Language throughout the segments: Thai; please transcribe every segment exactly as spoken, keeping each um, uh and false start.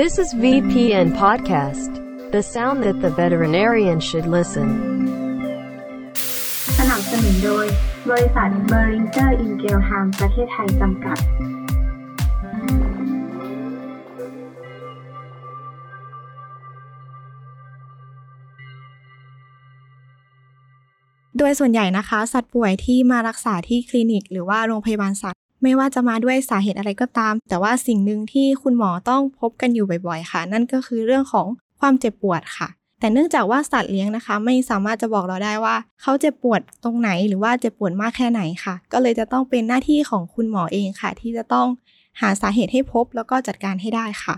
This is วี พี เอ็น Podcast, the sound that the veterinarian should listen. สนับสนุนโดยบริษัทเบอร์ลิงเกอร์อินเกลฮามประเทศไทยจำกัดโดยส่วนใหญ่นะคะสัตว์ป่วยที่มารักษาที่คลินิกหรือว่าโรงพยาบาลสัตว์ไม่ว่าจะมาด้วยสาเหตุอะไรก็ตามแต่ว่าสิ่งหนึ่งที่คุณหมอต้องพบกันอยู่บ่อยๆค่ะนั่นก็คือเรื่องของความเจ็บปวดค่ะแต่เนื่องจากว่าสัตว์เลี้ยงนะคะไม่สามารถจะบอกเราได้ว่าเขาเจ็บปวดตรงไหนหรือว่าเจ็บปวดมากแค่ไหนค่ะก็เลยจะต้องเป็นหน้าที่ของคุณหมอเองค่ะที่จะต้องหาสาเหตุให้พบแล้วก็จัดการให้ได้ค่ะ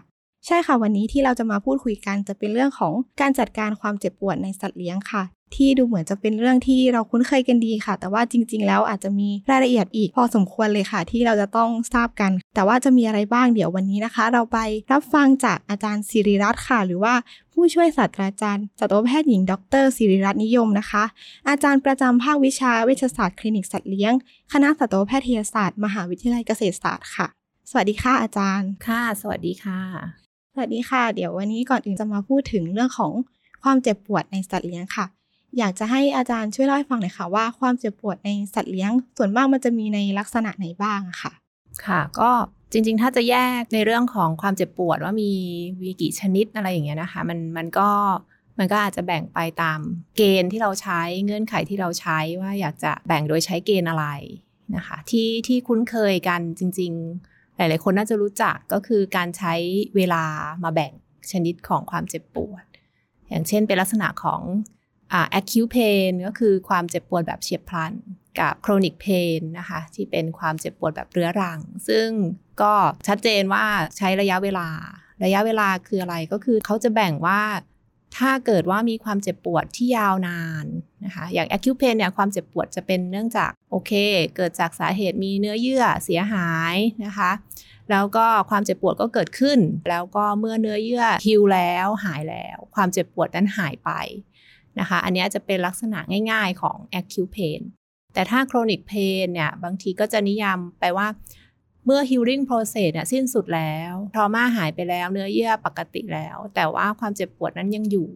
ใช่ค่ะวันนี้ที่เราจะมาพูดคุยกันจะเป็นเรื่องของการจัดการความเจ็บปวดในสัตว์เลี้ยงค่ะที่ดูเหมือนจะเป็นเรื่องที่เราคุ้นเคยกันดีค่ะแต่ว่าจริงๆแล้วอาจจะมีรายละเอียดอีกพอสมควรเลยค่ะที่เราจะต้องทราบกันแต่ว่าจะมีอะไรบ้างเดี๋ยววันนี้นะคะเราไปรับฟังจากอาจารย์ศิริรัตน์ค่ะหรือว่าผู้ช่วยศาสตราจารย์สัตวแพทย์หญิงดรศิริรัตน์นิยมนะคะอาจารย์ประจำภาควิชาเวชศาสตร์คลินิกสัตว์เลี้ยงคณะสัตวแพทยศาสตร์มหาวิทยาลัยเกษตรศาสตร์ค่ะสวัสดีค่ะอาจารย์ค่ะสวัสดีค่ะสวัสดีค่ะเดี๋ยววันนี้ก่อนอื่นจะมาพูดถึงเรื่องของความเจ็บปวดในสัตว์เลี้ยงค่ะอยากจะให้อาจารย์ช่วยเล่าให้ฟังหน่อยค่ะว่าความเจ็บปวดในสัตว์เลี้ยงส่วนมากมันจะมีในลักษณะไหนบ้างค่ะค่ะก็จริงๆถ้าจะแยกในเรื่องของความเจ็บปวดว่ามีมีกี่ชนิดอะไรอย่างเงี้ยนะคะมันมันก็มันก็อาจจะแบ่งไปตามเกณฑ์ที่เราใช้เงื่อนไขที่เราใช้ว่าอยากจะแบ่งโดยใช้เกณฑ์อะไรนะคะที่ที่คุ้นเคยกันจริงๆหลายๆคนน่าจะรู้จักก็คือการใช้เวลามาแบ่งชนิดของความเจ็บปวดอย่างเช่นเป็นลักษณะของacute pain ก็คือความเจ็บปวดแบบเฉียบพลันกับ chronic pain นะคะที่เป็นความเจ็บปวดแบบเรื้อรังซึ่งก็ชัดเจนว่าใช้ระยะเวลาระยะเวลาคืออะไรก็คือเขาจะแบ่งว่าถ้าเกิดว่ามีความเจ็บปวดที่ยาวนานนะคะอย่าง acute pain เนี่ยความเจ็บปวดจะเป็นเนื่องจากโอเคเกิดจากสาเหตุมีเนื้อเยื่อเสียหายนะคะแล้วก็ความเจ็บปวดก็เกิดขึ้นแล้วก็เมื่อเนื้อเยื่อฮีลแล้วหายแล้วความเจ็บปวดนั้นหายไปนะคะอันนี้จะเป็นลักษณะง่ายๆของ acute pain แต่ถ้า chronic pain เนี่ยบางทีก็จะนิยามไปว่าเมื่อ healing process เนี่ยสิ้นสุดแล้วทรอม่าหายไปแล้วเนื้อเยื่อปกติแล้วแต่ว่าความเจ็บปวดนั้นยังอยู่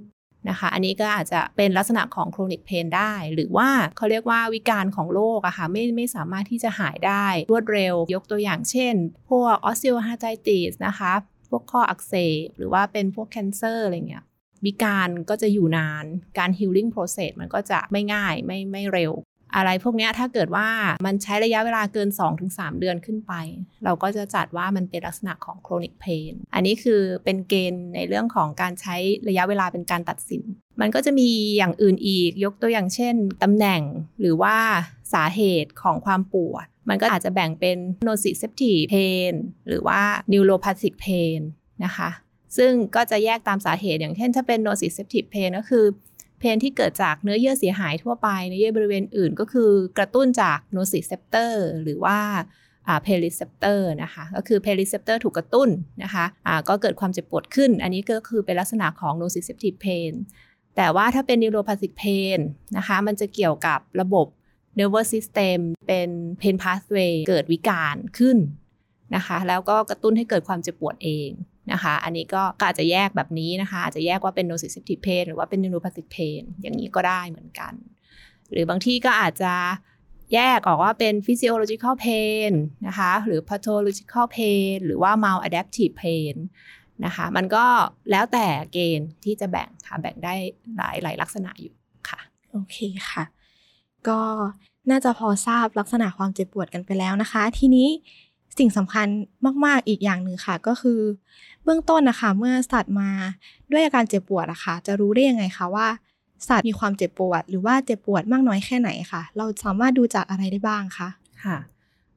นะคะอันนี้ก็อาจจะเป็นลักษณะของ chronic pain ได้หรือว่าเขาเรียกว่าวิการของโรคอะค่ะไม่ไม่สามารถที่จะหายได้รวดเร็วยกตัวอย่างเช่นพวก osteoarthritis นะคะพวกข้ออักเสบหรือว่าเป็นพวก cancer อะไรเงี้ยวิการก็จะอยู่นานการ healing process มันก็จะไม่ง่ายไม่ไม่เร็วอะไรพวกนี้ถ้าเกิดว่ามันใช้ระยะเวลาเกิน สองถึงสาม เดือนขึ้นไปเราก็จะจัดว่ามันเป็นลักษณะของ chronic pain อันนี้คือเป็นเกณฑ์ในเรื่องของการใช้ระยะเวลาเป็นการตัดสินมันก็จะมีอย่างอื่นอีกยกตัวอย่างเช่นตำแหน่งหรือว่าสาเหตุของความปวดมันก็อาจจะแบ่งเป็น Nociceptive Pain หรือว่า Neuropathic Pain นะคะซึ่งก็จะแยกตามสาเหตุอย่างเช่นถ้าเป็น nociceptive pain ก็คือเพนที่เกิดจากเนื้อเยื่อเสียหายทั่วไปเนื้อเยื่อบริเวณอื่นก็คือกระตุ้นจาก nociceptor หรือว่า pain receptor นะคะก็คือ pain receptor ถูกกระตุ้นนะคะะก็เกิดความเจ็บปวดขึ้นอันนี้ก็คือเป็นลักษณะของ nociceptive pain แต่ว่าถ้าเป็น neuropathic pain นะคะมันจะเกี่ยวกับระบบ nervous system เป็น pain pathway เกิดวิการขึ้นนะคะแล้วก็กระตุ้นให้เกิดความเจ็บปวดเองนะคะอันนี้ก็อาจจะแยกแบบนี้นะคะอาจจะแยกว่าเป็น nociceptive pain หรือว่าเป็น neuropathic pain อย่างนี้ก็ได้เหมือนกันหรือบางที่ก็อาจจะแยกออกว่าเป็น physiological pain นะคะหรือ pathological pain หรือว่า maladaptive pain นะคะมันก็แล้วแต่เกณฑ์ที่จะแบ่งค่ะแบ่งได้หลายหลายลักษณะอยู่ค่ะโอเคค่ะก็น่าจะพอทราบลักษณะความเจ็บปวดกันไปแล้วนะคะทีนี้สิ่งสำคัญมากๆอีกอย่างหนึ่งค่ะก็คือเบื้องต้นนะคะเมื่อสัตว์มาด้วยอาการเจ็บปวดอะค่ะจะรู้ได้ยังไงคะว่าสัตว์มีความเจ็บปวดหรือว่าเจ็บปวดมากน้อยแค่ไหนค่ะเราสามารถดูจากอะไรได้บ้างคะค่ะ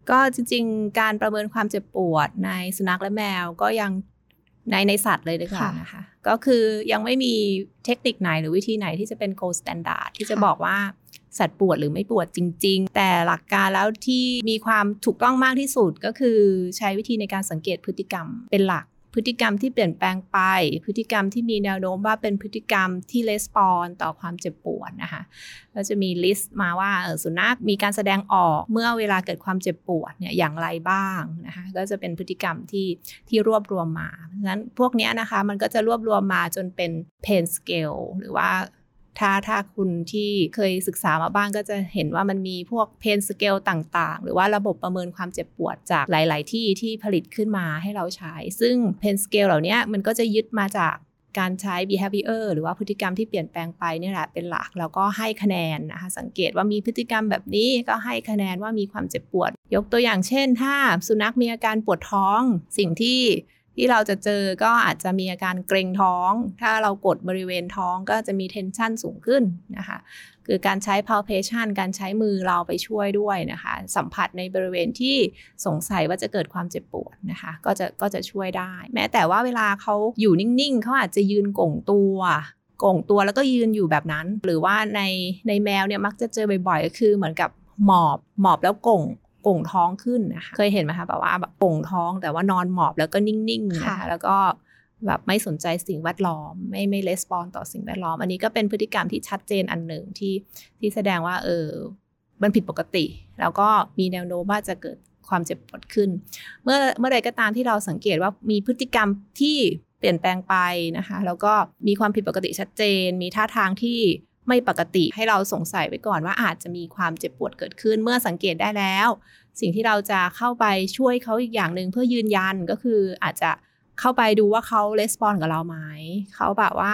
ก็จริงๆการประเมินความเจ็บปวดในสุนัขและแมวก็ยังในในสัตว์เลยดีกว่านะคะก็คือยังไม่มีเทคนิคไหนหรือวิธีไหนที่จะเป็น gold standard ที่จะบอกว่าสัตว์ปวดหรือไม่ปวดจริงๆแต่หลักการแล้วที่มีความถูกต้องมากที่สุดก็คือใช้วิธีในการสังเกตพฤติกรรมเป็นหลัก พฤติกรรมที่เปลี่ยนแปลงไปพฤติกรรมที่มีแนวโน้มว่าเป็นพฤติกรรมที่รีสปอนส์ต่อความเจ็บปวดนะคะก็จะมีลิสต์มาว่าสุนัขมีการแสดงออกเมื่อเวลาเกิดความเจ็บปวดเนี่ยอย่างไรบ้างนะคะก็จะเป็นพฤติกรรมที่ที่รวบรวมมาเพราะฉะนั้นพวกนี้นะคะมันก็จะรวบรวมมาจนเป็น pain scale หรือว่าถ้าถ้าคุณที่เคยศึกษามาบ้างก็จะเห็นว่ามันมีพวกเพนสเกลต่างๆหรือว่าระบบประเมินความเจ็บปวดจากหลายๆที่ที่ผลิตขึ้นมาให้เราใช้ซึ่งเพนสเกลเหล่านี้มันก็จะยึดมาจากการใช้ behavior หรือว่าพฤติกรรมที่เปลี่ยนแปลงไปนี่แหละเป็นหลักแล้วก็ให้คะแนนนะคะสังเกตว่ามีพฤติกรรมแบบนี้ก็ให้คะแนนว่ามีความเจ็บปวดยกตัวอย่างเช่นถ้าสุนัขมีอาการปวดท้องสิ่งที่ที่เราจะเจอก็อาจจะมีอาการเกร็งท้องถ้าเรากดบริเวณท้องก็จะมีเทนชันสูงขึ้นนะคะคือการใช้ palpation การใช้มือเราไปช่วยด้วยนะคะสัมผัสในบริเวณที่สงสัยว่าจะเกิดความเจ็บปวดนะคะก็จะก็จะช่วยได้แม้แต่ว่าเวลาเขาอยู่นิ่งๆเขาอาจจะยืนก่งตัวก่งตัวแล้วก็ยืนอยู่แบบนั้นหรือว่าในในแมวเนี่ยมักจะเจอบ่อยๆก็คือเหมือนกับหมอบหมอบแล้วก่งป่งท้องขึ้นนะคะเคยเห็นไหมคะแบบว่าแบบป่งท้องแต่ว่านอนหมอบแล้วก็นิ่งๆนะคะแล้วก็แบบไม่สนใจสิ่งแวดล้อมไม่ไม่รีสปอนส์ต่อสิ่งแวดล้อมอันนี้ก็เป็นพฤติกรรมที่ชัดเจนอันหนึ่งที่ที่แสดงว่าเออมันผิดปกติแล้วก็มีแนวโน้มว่าจะเกิดความเจ็บปวดขึ้นเมื่อเมื่อใดก็ตามที่เราสังเกตว่ามีพฤติกรรมที่เปลี่ยนแปลงไปนะคะแล้วก็มีความผิดปกติชัดเจนมีท่าทางที่ไม่ปกติให้เราสงสัยไว้ก่อนว่าอาจจะมีความเจ็บปวดเกิดขึ้นเมื่อสังเกตได้แล้วสิ่งที่เราจะเข้าไปช่วยเขาอีกอย่างหนึ่งเพื่อยืนยันก็คืออาจจะเข้าไปดูว่าเขารีสปอนส์กับเราไหมเขาแบบว่า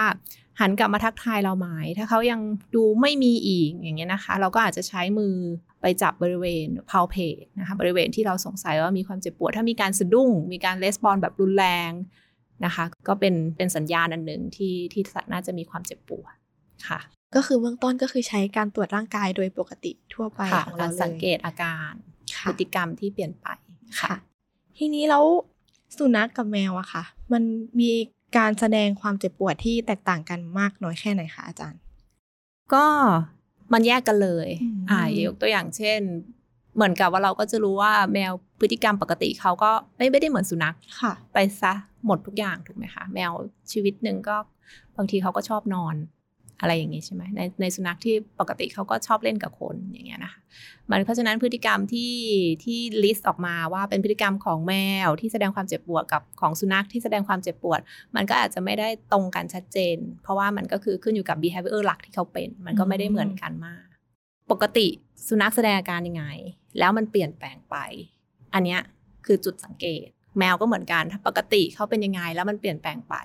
หันกลับมาทักทายเราไหมถ้าเขายังดูไม่มีอีกอย่างเงี้ยนะคะเราก็อาจจะใช้มือไปจับบริเวณ palpate นะคะบริเวณที่เราสงสัยว่ามีความเจ็บปวดถ้ามีการสะดุ้งมีการรีสปอนส์แบบรุนแรงนะคะก็เป็นเป็นสัญญาณอันหนึ่งที่ที่สัตว์น่าจะมีความเจ็บปวดค่ะก็คือเบื้องต้นก็คือใช้การตรวจร่างกายโดยปกติทั่วไปของเราสังเกตอาการพฤติกรรมที่เปลี่ยนไปค่ะทีนี้แล้วสุนัขกับแมวอะค่ะมันมีการแสดงความเจ็บปวดที่แตกต่างกันมากน้อยแค่ไหนคะอาจารย์ก็มันแยกกันเลยอ่ายกตัวอย่างเช่นเหมือนกับว่าเราก็จะรู้ว่าแมวพฤติกรรมปกติเขาก็ไม่ไม่ได้เหมือนสุนัขค่ะไปซะหมดทุกอย่างถูกไหมคะแมวชีวิตหนึ่งก็บางทีเขาก็ชอบนอนอะไรอย่างนี้ใช่ไหมในในสุนัขที่ปกติเขาก็ชอบเล่นกับคนอย่างเงี้ยนะคะมันเพราะฉะนั้นพฤติกรรมที่ที่ลิสต์ออกมาว่าเป็นพฤติกรรมของแมวที่แสดงความเจ็บปวดกับของสุนัขที่แสดงความเจ็บปวดมันก็อาจจะไม่ได้ตรงกันชัดเจนเพราะว่ามันก็คือขึ้นอยู่กับ behavior หลักที่เขาเป็นมันก็ไม่ได้เหมือนกันมากปกติสุนัขแสดงอาการยังไงแล้วมันเปลี่ยนแปลงไปอันเนี้ยคือจุดสังเกตแมวก็เหมือนกันถ้าปกติเขาเป็นยังไงแล้วมันเปลี่ยนแปลงไป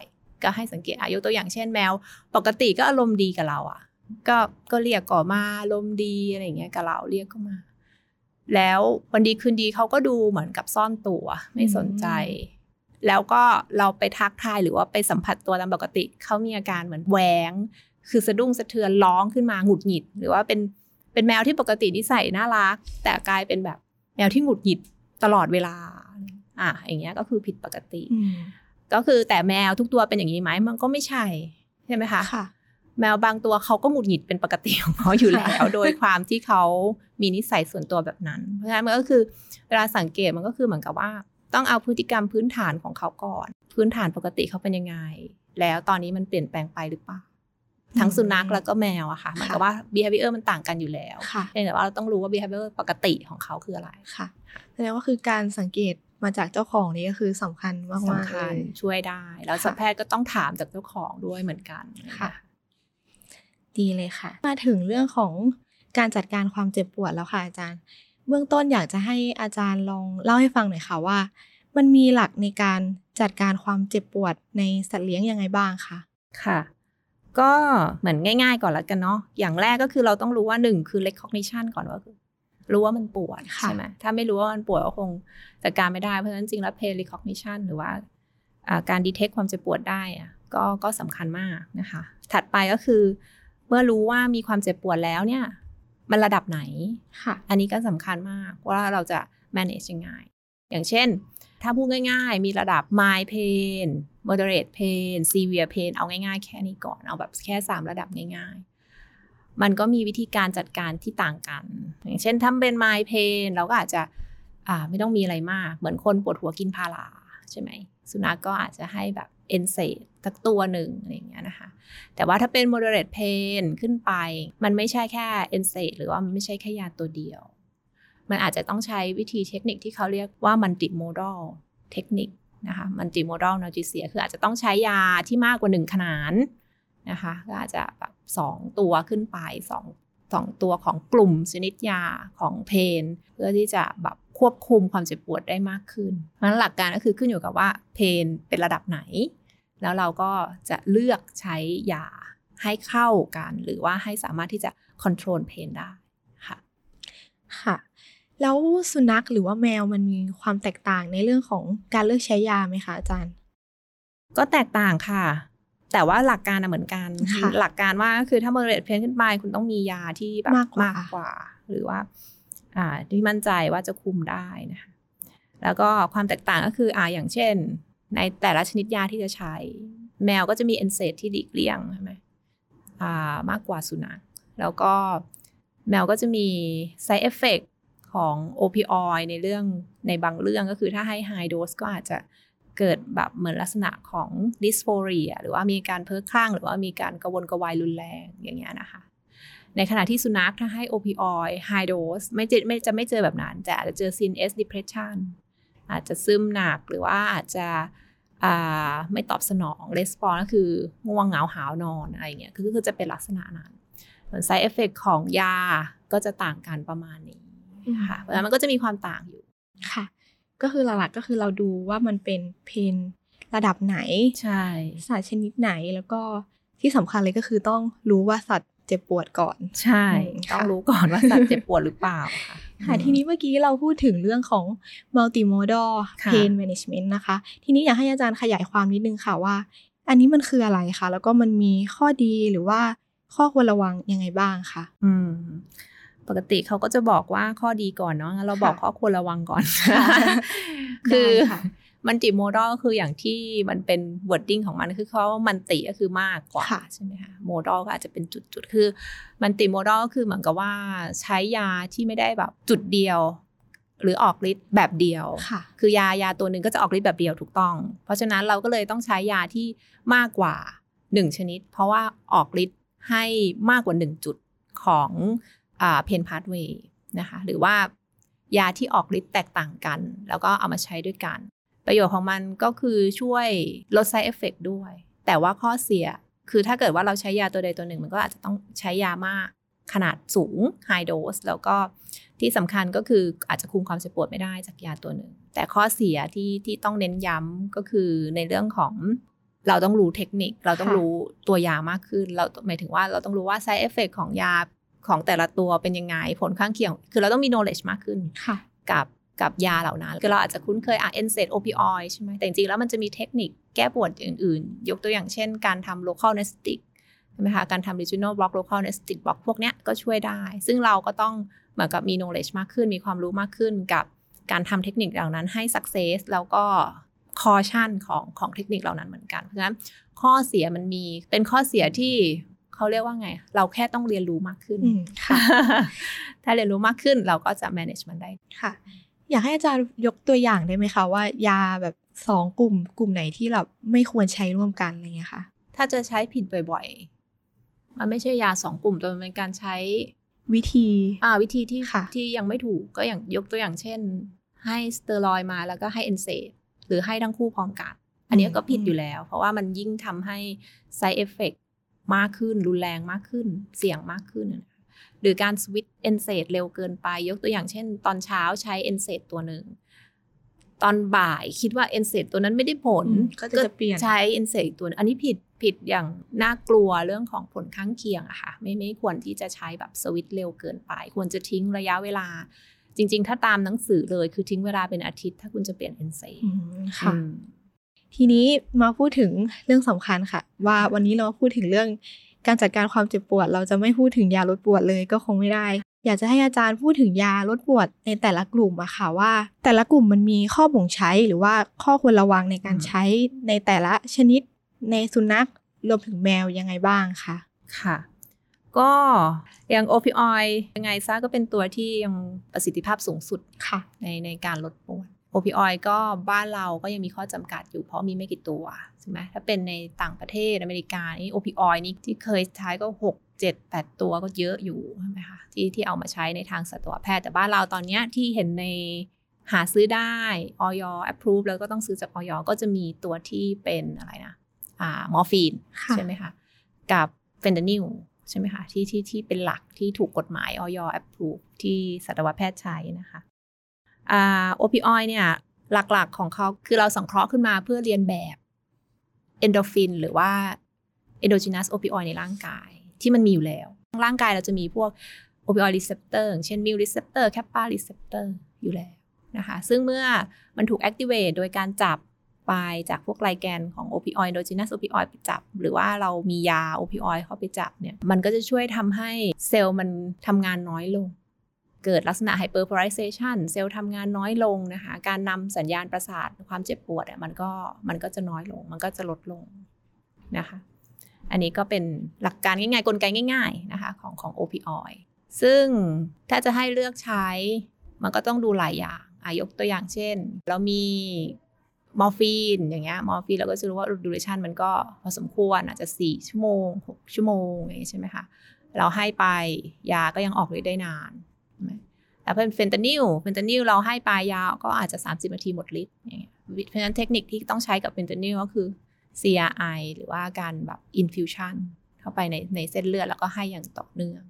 ก็ให้สังเกตอ่ะยกตัวอย่างเช่นแมวปกติก็อารมณ์ดีกับเราอ่ะก็ก็เรียกก่อมาอารมณ์ดีอะไรอย่างเงี้ยกับเราเรียกก็มาแล้ววันดีคืนดีเขาก็ดูเหมือนกับซ่อนตัวไม่สนใจแล้วก็เราไปทักทายหรือว่าไปสัมผัสตัวตามปกติเขามีอาการเหมือนแหวงคือสะดุ้งสะเทือนร้องขึ้นมาหงุดหงิดหรือว่าเป็นเป็นแมวที่ปกตินิสัยน่ารักแต่กลายเป็นแบบแมวที่หงุดหงิดตลอดเวลาอ่ะอย่างเงี้ยก็คือผิดปกติก็คือแต่แมวทุกตัวเป็นอย่างนี้ไหมมันก็ไม่ใช่ใช่ไหมคะค่ะแมวบางตัวเขาก็หงุดหงิดเป็นปกติของเขาอยู่แล้ว โดยความที่เขามีนิสัยส่วนตัวแบบนั้นเพราะฉะนั้นมันก็คือเวลาสังเกตมันก็คือเหมือนกับว่าต้องเอาพฤติกรรมพื้นฐานของเขาก่อนพื้นฐานปกติเขาเป็นยังไงแล้วตอนนี้มันเปลี่ยนแปลงไปหรือเปล่าทั้งสุนัขแล้วก็แมวอะค่ะเหมือนกับว่า behavior มันต่างกันอยู่แล้วแต่ว่าเราต้องรู้ว่า behavior ปกติของเขาคืออะไรค่ะแสดงว่าคือการสังเกตมาจากเจ้าของนี่ก็คือสำคัญมากมากเลยช่วยได้แล้วสัตวแพทย์ก็ต้องถามจากเจ้าของด้วยเหมือนกันค่ะดีเลยค่ะมาถึงเรื่องของการจัดการความเจ็บปวดแล้วค่ะอาจารย์เบื้องต้นอยากจะให้อาจารย์ลองเล่าให้ฟังหน่อยค่ะว่ามันมีหลักในการจัดการความเจ็บปวดในสัตว์เลี้ยงยังไงบ้างคะค่ะก็เหมือนง่ายๆก่อนละกันเนาะอย่างแรกก็คือเราต้องรู้ว่าหนึ่งคือ recognition ก่อนว่ารู้ว่ามันปวดใช่ไหมถ้าไม่รู้ว่ามันปวดก็คงจัดการไม่ได้เพราะฉะนั้นจริงแล้ว pain recognition หรือว่าการ detect ความเจ็บปวดได้ก็ก็สำคัญมากนะคะถัดไปก็คือเมื่อรู้ว่ามีความเจ็บปวดแล้วเนี่ยมันระดับไหนอันนี้ก็สำคัญมากว่าเราจะ manage ยังไงอย่างเช่นถ้าพูดง่ายๆมีระดับ mild pain moderate pain severe pain เอาง่ายๆแค่นี้ก่อนเอาแบบแค่สามระดับง่ายๆมันก็มีวิธีการจัดการที่ต่างกันอย่างเช่นถ้าเป็น mild pain เราก็อาจจะอ่าไม่ต้องมีอะไรมากเหมือนคนปวดหัวกินพาราใช่ไหม สุนัข ก, ก็อาจจะให้แบบ เอ็น เอส เอ ไอ ดี สักตัวหนึ่งอะไรอย่างเงี้ยนะคะแต่ว่าถ้าเป็น moderate pain ขึ้นไปมันไม่ใช่แค่ เอ็น เอส เอ ไอ ดี หรือว่ามันไม่ใช่แค่ยาตัวเดียวมันอาจจะต้องใช้วิธีเทคนิคที่เขาเรียกว่า multimodal เทคนิคนะคะ multimodal analgesia คืออาจจะต้องใช้ยาที่มากกว่าหนึ่งขนานนะคะก็อาจจะแบบสองตัวขึ้นไปสองสองตัวของกลุ่มชนิดยาของเพนเพื่อที่จะแบบควบคุมความเจ็บปวดได้มากขึ้นเพราะฉะนั้นหลักการก็คือขึ้นอยู่กับว่าเพนเป็นระดับไหนแล้วเราก็จะเลือกใช้ยาให้เข้ากันหรือว่าให้สามารถที่จะคอนโทรลเพนได้ค่ะค่ะแล้วสุนัขหรือว่าแมวมันมีความแตกต่างในเรื่องของการเลือกใช้ยาไหมคะอาจารย์ก็แตกต่างค่ะแต่ว่าหลักการเหมือนกันหลักการว่าคือถ้าmoderate pain ขึ้นไปคุณต้องมียาที่แบบมากกว่าหรือว่าที่มั่นใจว่าจะคุมได้นะคะแล้วก็ความแตกต่างก็คืออ่าอย่างเช่นในแต่ละชนิดยาที่จะใช้แมวก็จะมี เอ็น เอส เอ ไอ ดี ที่หลีกเลี่ยงใช่ไหมอ่ามากกว่าสุนัขแล้วก็แมวก็จะมี side effect ของ opioid ในเรื่องในบางเรื่องก็คือถ้าให้ high dose ก็อาจจะเกิดแบบเหมือนลักษณะของ dysphoria หรือว่ามีการเพ้อคลั่งหรือว่ามีการกระวนกระวายรุนแรงอย่างเงี้ยนะคะในขณะที่สุนัขถ้าให้ opioid high dose ไม่จะไม่จะไม่เจอแบบนั้นจะอาจจะเจอ ซี เอ็น เอส depression อาจจะซึมหนักหรือว่าอาจจะอ่าไม่ตอบสนอง response ก็คือง่วงเหงาหาวนอนอะไรเงี้ยคือคือจะเป็นลักษณะนั้นส่วน side effect ของยาก็จะต่างกันประมาณนี้ค่ะเพราะฉะนั้นมันก็จะมีความต่างอยู่ค่ะก็คือหลักๆก็คือเราดูว่ามันเป็นเพนระดับไหนใช่สัตว์ชนิดไหนแล้วก็ที่สำคัญเลยก็คือต้องรู้ว่าสัตว์เจ็บปวดก่อนใช่ต้องรู้ก่อนว่าสัตว์เจ็บปวดหรือเปล่าค่ะทีนี้เมื่อกี้เราพูดถึงเรื่องของ multimodal pain management นะคะทีนี้อยากให้อาจารย์ขยายความนิดนึงค่ะว่าอันนี้มันคืออะไรคะแล้วก็มันมีข้อดีหรือว่าข้อควรระวังยังไงบ้างคะอืมปกติเขาก็จะบอกว่าข้อดีก่อนเนาะเราบอกข้อควรระวังก่อน คือมันติโมดอลคืออย่างที่มันเป็น wording ของมันคือเขามันติก็คือมากกว่าใช่ไหมคะโมดอลก็อาจจะเป็นจุดๆคือมันติโมดอลคือเหมือนกับว่าใช้ยาที่ไม่ได้แบบจุดเดียวหรือออกฤทธิ์แบบเดียว คือยายาตัวนึงก็จะออกฤทธิ์แบบเดียวถูกต้องเพราะฉะนั้นเราก็เลยต้องใช้ยาที่มากกว่าหนึ่งชนิดเพราะว่าออกฤทธิ์ให้มากกว่าหนึ่งจุดของเพนพาธเวย์นะคะหรือว่ายาที่ออกฤทธิ์แตกต่างกันแล้วก็เอามาใช้ด้วยกันประโยชน์ของมันก็คือช่วยลด side effect ด้วยแต่ว่าข้อเสียคือถ้าเกิดว่าเราใช้ยาตัวใดตัวหนึ่งมันก็อาจจะต้องใช้ยามากขนาดสูง high dose แล้วก็ที่สำคัญก็คืออาจจะคุมความเจ็บปวดไม่ได้จากยาตัวหนึ่งแต่ข้อเสียที่ที่ต้องเน้นย้ำก็คือในเรื่องของเราต้องรู้เทคนิคเราต้องรู้ตัวยามากขึ้นเราหมายถึงว่าเราต้องรู้ว่า side effect ของยาของแต่ละตัวเป็นยังไงผลข้างเคียงคือเราต้องมี knowledge มากขึ้นกับกับยาเหล่านั้นคือเราอาจจะคุ้นเคยอ่ะ เอ็น เอส เอ ไอ ดี opioid ใช่ไหมแต่จริงๆแล้วมันจะมีเทคนิคแก้ปวดอื่นๆยกตัวอย่างเช่นการทำ local anesthetic ใช่ไหมคะการทำ regional block local anesthetic block พวกเนี้ยก็ช่วยได้ซึ่งเราก็ต้องเหมือนกับมี knowledge มากขึ้นมีความรู้มากขึ้นกับการทำเทคนิคเหล่านั้นให้ success แล้วก็ caution ของของเทคนิคเหล่านั้นเหมือนกันเพราะฉะนั้นข้อเสียมันมีเป็นข้อเสียที่เขาเรียกว่าไงเราแค่ต้องเรียนรู้มากขึ้นค่ะ ถ้าเรียนรู้มากขึ้นเราก็จะ manage มันได้ค่ะอยากให้อาจารย์ยกตัวอย่างได้ไหมคะว่ายาแบบสองกลุ่มกลุ่มไหนที่เราไม่ควรใช้ร่วมกันอะไรเงี้ยค่ะถ้าจะใช้ผิดบ่อยๆมันไม่ใช่ยาสองกลุ่มแต่มันเป็นการใช้วิธีอ่าวิธีที่ที่ยังไม่ถูกก็อย่างยกตัวอย่างเช่นให้สเตียรอยด์มาแล้วก็ให้ เอ็น เอส เอ ไอ ดี หรือให้ทั้งคู่พร้อมกันอันนี้ก็ผิดอยู่แล้วเพราะว่ามันยิ่งทำให้ side effectมากขึ้นรุนแรงมากขึ้นเสี่ยงมากขึ้นนะคะหรือการสวิตช์ เอ็น เอส เอ ไอ ดี เร็วเกินไปยกตัวอย่างเช่นตอนเช้าใช้ เอ็น เอส เอ ไอ ดี ตัวหนึ่งตอนบ่ายคิดว่า เอ็น เอส เอ ไอ ดี ตัวนั้นไม่ได้ผลก็จะเปลี่ยนใช้ เอ็น เอส เอ ไอ ดี ตัวอันนี้ผิดผิดอย่างน่ากลัวเรื่องของผลข้างเคียงอะค่ะไม่ไม่ควรที่จะใช้แบบสวิตช์เร็วเกินไปควรจะทิ้งระยะเวลาจริงๆถ้าตามหนังสือเลยคือทิ้งเวลาเป็นอาทิตย์ถ้าคุณจะเปลี่ยน เอ็น เอส เอ ไอ ดี ค่ะทีนี้มาพูดถึงเรื่องสำคัญค่ะว่าวันนี้เราพูดถึงเรื่องการจัดการความเจ็บปวดเราจะไม่พูดถึงยาลดปวดเลยก็คงไม่ได้อยากจะให้อาจารย์พูดถึงยาลดปวดในแต่ละกลุ่มอะค่ะว่าแต่ละกลุ่มมันมีข้อบ่งใช้หรือว่าข้อควรระวังในการใช้ในแต่ละชนิดในสุนัขรวมถึงแมวยังไงบ้างคะค่ะก็อย่างโอปิออยด์ยังไงซะก็เป็นตัวที่ยังประสิทธิภาพสูงสุดในในการลดปวด โอปิออยด์ก็บ้านเราก็ยังมีข้อจำกัดอยู่เพราะมีไม่กี่ตัวใช่ไหมถ้าเป็นในต่างประเทศอเมริกานี่โอปิออยด์นี่ที่เคยใช้ก็หก เจ็ด แปดตัวก็เยอะอยู่ใช่ไหมคะที่ที่เอามาใช้ในทางสัตวแพทย์แต่บ้านเราตอนนี้ที่เห็นในหาซื้อได้ออยอ approve แล้วก็ต้องซื้อจากออยก็จะมีตัวที่เป็นอะไรนะอ่ามอร์ฟีนใช่ไหมคะกับเฟนทานิลใช่ไหมคะที่ที่ที่เป็นหลักที่ถูกกฎหมายออยอ approve ที่สัตวแพทย์ใช้นะคะอ่าโอปิออยด์เนี่ยหลักๆของเขาคือเราสังเคราะห์ขึ้นมาเพื่อเรียนแบบเอนโดฟินหรือว่า endogenous opioid ในร่างกายที่มันมีอยู่แล้วร่างกายเราจะมีพวก opioid receptor เช่น มิล receptor kappa receptor อยู่แล้วนะคะซึ่งเมื่อมันถูก activate โดยการจับไปจากพวกไลแกนของ opioid endogenous opioid ไปจับหรือว่าเรามียา opioid เข้าไปจับเนี่ยมันก็จะช่วยทำให้เซลล์มันทำงานน้อยลงเกิดลักษณะ hyperpolarization เซลล์ทำงานน้อยลงนะคะการนำสัญญาณประสาทความเจ็บปวดมันก็มันก็จะน้อยลงมันก็จะลดลงนะคะอันนี้ก็เป็นหลักการง่ายๆกลไกง่ายๆนะคะของของโอปิออยด์ซึ่งถ้าจะให้เลือกใช้มันก็ต้องดูหลายอย่างอ่ะยกตัวอย่างเช่นเรามีมอร์ฟีนอย่างเงี้ยมอร์ฟีนเราก็จะรู้ว่า duration มันก็พอสมควรอาจจะสี่ชั่วโมงหกชั่วโมงอย่างเงี้ยใช่ไหมคะเราให้ไปยาก็ยังออกฤทธิ์ได้นานแต่เป็นเฟนทานิลเฟนทานิลเราให้ปลายยาก็อาจจะสามสิบนาทีหมดฤทธิ์อย่างเงี้ยเพราะฉะนั้นเทคนิคที่ต้องใช้กับเฟนทานิลก็คือ ซี อาร์ ไอ หรือว่าการแบบ infusion เข้าไปในในเส้นเลือดแล้วก็ให้อย่างต่อเนื่อง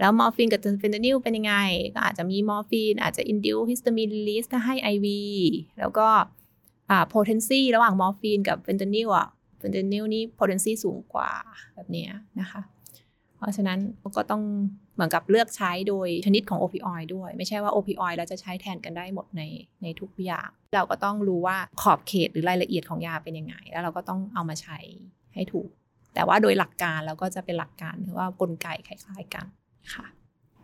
แล้วมอร์ฟีนกับเฟนทานิลเป็นยังไงก็อาจจะมีมอร์ฟีนอาจจะ induce histamine release ถ้าให้ ไอ วี แล้วก็อ่า potency ระหว่างมอร์ฟีนกับเฟนทานิลอ่ะเฟนทานิลนี่ potency สูงกว่าแบบเนี้ยนะคะเพราะฉะนั้นก็ต้องเหมือนกับเลือกใช้โดยชนิดของโอปิออยด์ด้วยไม่ใช่ว่าโอปิออยด์เราจะใช้แทนกันได้หมดในในทุกอย่างเราก็ต้องรู้ว่าขอบเขตหรือรายละเอียดของยาเป็นยังไงแล้วเราก็ต้องเอามาใช้ให้ถูกแต่ว่าโดยหลักการเราก็จะเป็นหลักการหรือว่ากลไกคล้ายๆกันค่ะ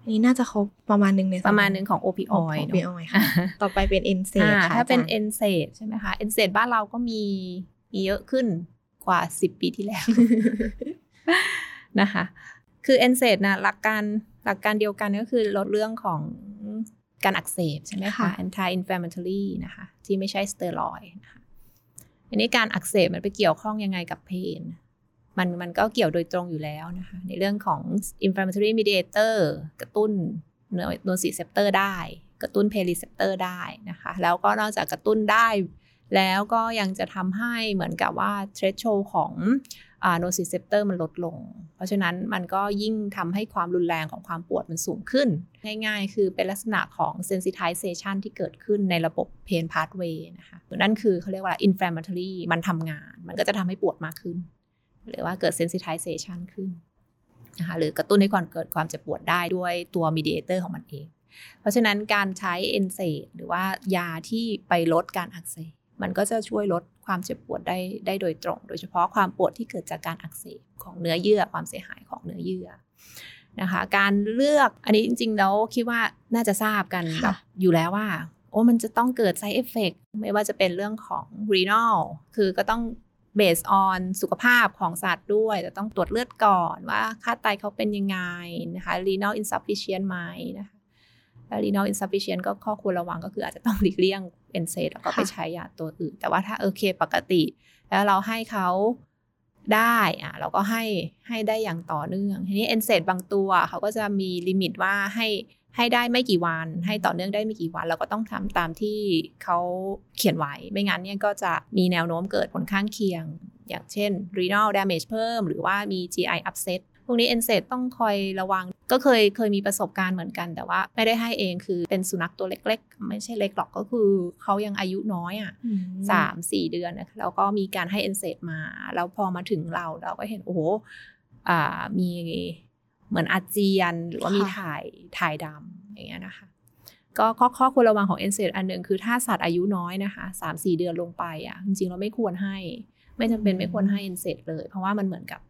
นี่น่าจะครบประมาณนึงในประมาณนึงของโอปิออยด์เนาะต่อไปเป็น เอ็น เอส เอ ไอ ดี ค่ะถ้าเป็น เอ็น เอส เอ ไอ ดี ใช่ไหมคะ เอ็น เอส เอ ไอ ดี บ้านเราก็มีเยอะขึ้นกว่าสิบปีที่แล้วนะคะคือ เอ็น เอส เอ ไอ ดี นะหลักการหลักการเดียวกันก็คือลดเรื่องของการอักเสบใช่ไหมคะ anti inflammatory นะคะที่ไม่ใช่สเตียรอยด์นะคะอันนี้การอักเสบมันไปเกี่ยวข้องยังไงกับเพนมันมันก็เกี่ยวโดยตรงอยู่แล้วนะคะในเรื่องของ inflammatory mediator กระตุ้น nociceptor ได้กระตุ้น pain receptor ได้นะคะแล้วก็นอกจากกระตุ้นได้แล้วก็ยังจะทำให้เหมือนกับว่า threshold ของอ่า nociceptor มันลดลงเพราะฉะนั้นมันก็ยิ่งทำให้ความรุนแรงของความปวดมันสูงขึ้นง่ายๆคือเป็นลักษณะของ sensitization ที่เกิดขึ้นในระบบ pain pathway นะคะนั่นคือเขาเรียกว่า inflammatory มันทำงานมันก็จะทำให้ปวดมากขึ้นหรือว่าเกิด sensitization ขึ้นนะคะหรือกระตุ้นให้ความเกิดความเจ็บปวดได้ด้วยตัว mediator ของมันเองเพราะฉะนั้นการใช้ เอ็น เอส เอ ไอ ดี หรือว่ายาที่ไปลดการอักเสบมันก็จะช่วยลดความเจ็บปวดได้ได้โดยตรงโดยเฉพาะความปวดที่เกิดจากการอักเสบของเนื้อเยื่อความเสียหายของเนื้อเยื่อนะคะการเลือกอันนี้จริงๆแล้วคิดว่าน่าจะทราบกันแบบอยู่แล้วว่าโอ้มันจะต้องเกิด side effect ไม่ว่าจะเป็นเรื่องของ renal คือก็ต้อง based on สุขภาพของสัตว์ด้วยจะต้องตรวจเลือดก่อนว่าค่าไตเขาเป็นยังไงนะคะ renal insufficient ไหมนะคะrenal insufficient ก็ข้อควรระวังก็คืออาจจะต้องหลีกเลี่ยง เอ็น เอส เอ ไอ ดี แล้วก็ไปใช้ยาตัวอื่นแต่ว่าถ้าโอเคปกติแล้วเราให้เขาได้อ่ะเราก็ให้ให้ได้อย่างต่อเนื่องทีนี้ เอ็น เอส เอ ไอ ดี บางตัวเขาก็จะมีลิมิตว่าให้ให้ได้ไม่กี่วันให้ต่อเนื่องได้ไม่กี่วันเราก็ต้องทำตามที่เขาเขียนไว้ไม่งั้นเนี่ยก็จะมีแนวโน้มเกิดผลข้างเคียงอย่างเช่น renal damage เพิ่มหรือว่ามี จี ไอ upsetพวกนี้ เอ็น เอส เอ ไอ ดี ต้องคอยระวังก็เคยเคยมีประสบการณ์เหมือนกันแต่ว่าไม่ได้ให้เองคือเป็นสุนัขตัวเล็กๆไม่ใช่เล็กหรอกก็คือเขายังอายุน้อยอ่ะ สามถึงสี่ เดือนนะแล้วก็มีการให้ เอ็น เอส เอ ไอ ดี มาแล้วพอมาถึงเราเราก็เห็นโอ้โหอ่ามีเหมือนอาเจียนหรือว่ามีถ่ายถ่ายดำอย่างเงี้ยนะคะก็ข้อข้อควรระวังของ เอ็น เอส เอ ไอ ดี อันนึงคือถ้าสัตว์อายุน้อยนะคะ สามถึงสี่ เดือนลงไปอ่ะจริงๆเราไม่ควรให้ไม่จำเป็นไม่ควรให้ เอ็น เอส เอ ไอ ดี เลยเพราะว่ามันเหมือนกับ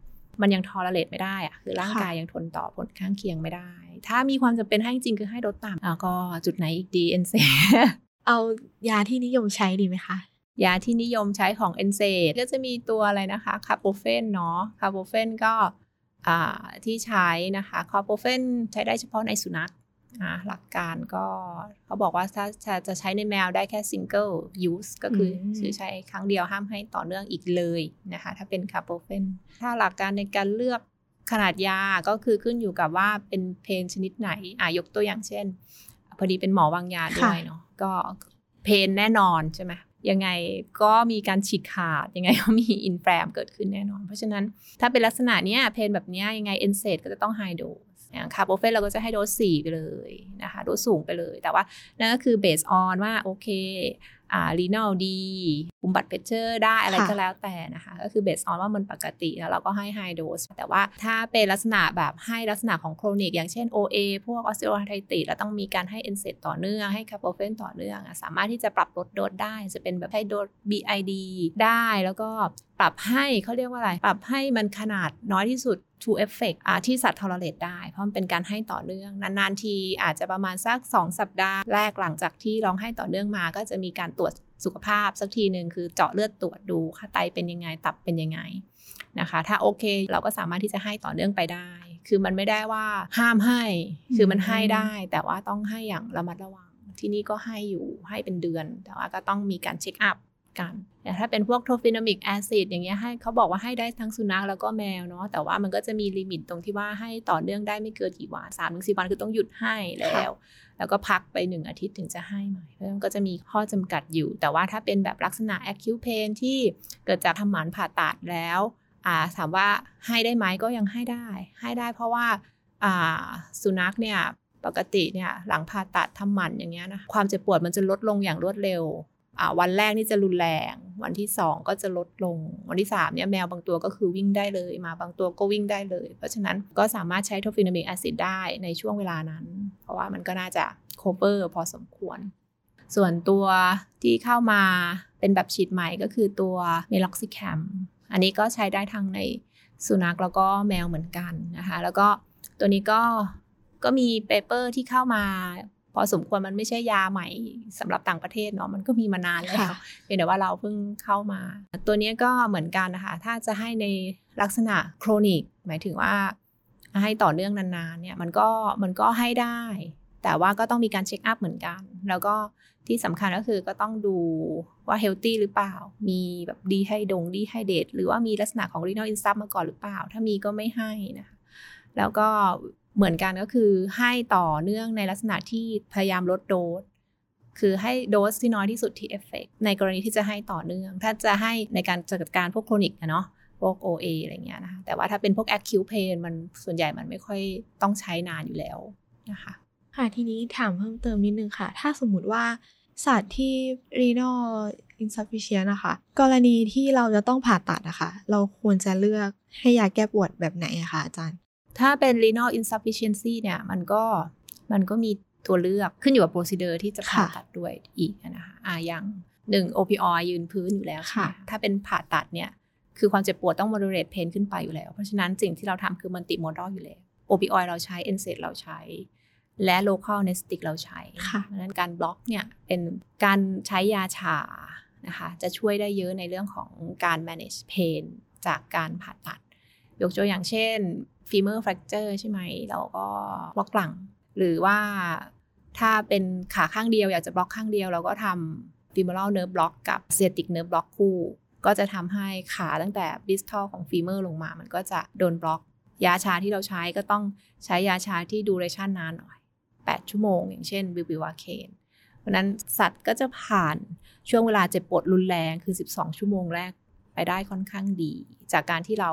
มันยังทอร์เรตไม่ได้อะคือร่างกายยังทนต่อผลข้างเคียงไม่ได้ถ้ามีความจำเป็นให้จริงคือให้ลดต่ำแล้วก็จุดไหนอีกดี เอ็น เอส เอ ไอ ดี เอายาที่นิยมใช้ดีไหมคะยาที่นิยมใช้ของ เอ็น เอส เอ ไอ ดี ก็จะมีตัวอะไรนะคะ Carprofen เนาะ Carprofen ก็ที่ใช้นะคะ Carprofen ใช้ได้เฉพาะในสุนัข นะหลักการก็เขาบอกว่าถ้าจะจะใช้ในแมวได้แค่ single use ก็คือใช้ครั้งเดียวห้ามให้ต่อเนื่องอีกเลยนะคะถ้าเป็น Carprofen ถ้าหลักการในการเลือกขนาดยาก็คือขึ้นอยู่กับว่าเป็นเพนชนิดไหนอ่ะยกตัวอย่างเช่นพอดีเป็นหมอวางยาด้วยเนาะก็เพนแน่นอนใช่ไหมยังไงก็มีการฉีกขาดยังไงก็มีอินแฟมเกิดขึ้นแน่นอนเพราะฉะนั้นถ้าเป็นลักษณะเนี้ยเพนแบบเนี้ยยังไง เอ็น เอส เอ ไอ ดี ก็จะต้อง high dose อย่าง Carprofen เราก็จะให้โดสสี่ไปเลยนะคะโดสสูงไปเลยแต่ว่านั่นก็คือ based on ว่าโอเคอ่า renal ดีคุมบัตรเพชเชอร์ได้อะไรก็แล้วแต่นะคะก็คือ based on ว่ามันปกติแล้วเราก็ให้ high dose แต่ว่าถ้าเป็นลักษณะแบบให้ลักษณะของ chronic อย่างเช่น โอ เอ พวก osteoarthritis เราต้องมีการให้ เอ็น เอส เอ ไอ ดี ต่อเนื่องให้ Carprofen ต่อเนื่องสามารถที่จะปรับลดโดสได้จะเป็นแบบให้โดส บี ไอ ดี ได้แล้วก็ปรับให้เขาเรียกว่าอะไรปรับให้มันขนาดน้อยที่สุด to effect อ่าที่สัตว์ tolerate ได้เพราะมันเป็นการให้ต่อเนื่องนานๆทีอาจจะประมาณสักสองสัปดาห์แรกหลังจากที่ลองให้ต่อเนื่องมาก็จะมีการตรวจสุขภาพสักทีนึงคือเจาะเลือดตรวจดูค่าไตเป็นยังไงตับเป็นยังไงนะคะถ้าโอเคเราก็สามารถที่จะให้ต่อเนื่องไปได้คือมันไม่ได้ว่าห้ามให้คือมันให้ได้แต่ว่าต้องให้อย่างระมัดระวังที่นี่ก็ให้อยู่ให้เป็นเดือนแต่ว่าก็ต้องมีการเช็คอัพกันแต่ถ้าเป็นพวก Trophenic Acid อย่างเงี้ยให้เขาบอกว่าให้ได้ทั้งสุนัขแล้วก็แมวเนาะแต่ว่ามันก็จะมีลิมิตตรงที่ว่าให้ต่อเนื่องได้ไม่เกินกี่วัน สามถึงสี่ วันคือต้องหยุดให้แล้วแล้วก็พักไปหนึ่งอาทิตย์ถึงจะให้ใหม่เพราะฉะนั้นก็จะมีข้อจำกัดอยู่แต่ว่าถ้าเป็นแบบลักษณะ acute pain ที่เกิดจากทำหมันผ่าตัดแล้วอ่าถามว่าให้ได้ไหมก็ยังให้ได้ให้ได้เพราะว่าอ่าสุนัขเนี่ยปกติเนี่ยหลังผ่าตัดทำหมันอย่างเงี้ยนะความเจ็บปวดมันจะลดลงอย่างรวดเร็ววันแรกนี่จะรุนแรงวันที่สองก็จะลดลงวันที่สามเนี่ยแมวบางตัวก็คือวิ่งได้เลยมาบางตัวก็วิ่งได้เลยเพราะฉะนั้นก็สามารถใช้ Trophenic Acid ได้ในช่วงเวลานั้นเพราะว่ามันก็น่าจะ cover พอสมควรส่วนตัวที่เข้ามาเป็นแบบฉีดใหม่ก็คือตัว Meloxicam อันนี้ก็ใช้ได้ทั้งในสุนัขแล้วก็แมวเหมือนกันนะคะแล้วก็ตัวนี้ก็ก็มี paper ที่เข้ามาพอสมควรมันไม่ใช่ยาใหม่สำหรับต่างประเทศเนาะมันก็มีมานานแล้วเพียงแต่ว่าเราเพิ่งเข้ามาตัวนี้ก็เหมือนกันนะคะถ้าจะให้ในลักษณะโครนิกหมายถึงว่าให้ต่อเนื่องนานๆเนี่ยมันก็มันก็ให้ได้แต่ว่าก็ต้องมีการเช็คอัพเหมือนกันแล้วก็ที่สำคัญก็คือก็ต้องดูว่าเฮลตี้หรือเปล่ามีแบบดีไฮดงดีไฮเดตหรือว่ามีลักษณะของรีนอลอินซัมมาก่อนหรือเปล่าถ้ามีก็ไม่ให้นะคะแล้วก็เหมือนกันก็คือให้ต่อเนื่องในลักษณะที่พยายามลดโดสคือให้โดสที่น้อยที่สุดที่เอฟเฟกต์ในกรณีที่จะให้ต่อเนื่องถ้าจะให้ในการจัดการพวกโครนิกนะเนาะพวก โอ เอ อะไรเงี้ยนะคะแต่ว่าถ้าเป็นพวก acute pain มันส่วนใหญ่มันไม่ค่อยต้องใช้นานอยู่แล้วนะคะค่ะทีนี้ถามเพิ่มเติมนิดนึงค่ะถ้าสมมุติว่าสัตว์ที่ renal insufficient นะคะกรณีที่เราจะต้องผ่าตัดนะคะเราควรจะเลือกให้ยาแก้ปวดแบบไหนอะคะอาจารย์ถ้าเป็น renal insufficiency เนี่ยมันก็มันก็มีตัวเลือกขึ้นอยู่กับ procedure ที่จะผ่าตัดด้วยอีกนะคะอ่ะอย่างหนึ่ง opioid ยืนพื้นอยู่แล้วค่ะถ้าเป็นผ่าตัดเนี่ยคือความเจ็บปวดต้อง moderate pain ขึ้นไปอยู่แล้วเพราะฉะนั้นสิ่งที่เราทำคือ multimodal อยู่แล้ว opioid เราใช้ เอ็น เอส เอ ไอ ดี เราใช้และ local anesthetic เราใช้เพราะฉะนั้นการบล็อกเนี่ยเป็นการใช้ยาชานะคะจะช่วยได้เยอะในเรื่องของการ manage pain จากการผ่าตัดยกตัวอย่างเช่นfemur fracture ใช่ไหมเราก็บล็อกหลังหรือว่าถ้าเป็นขาข้างเดียวอยากจะบล็อกข้างเดียวเราก็ทำ femoral nerve block กับ sciatic nerve block คู่ก็จะทำให้ขาตั้งแต่ distal ของ femur ลงมามันก็จะโดนบล็อกยาชาที่เราใช้ก็ต้องใช้ยาชาที่ duration นานหน่อยแปดชั่วโมงอย่างเช่น Bupivacaine เพราะนั้นสัตว์ก็จะผ่านช่วงเวลาเจ็บปวดรุนแรงคือสิบสองชั่วโมงแรกไปได้ค่อนข้างดีจากการที่เรา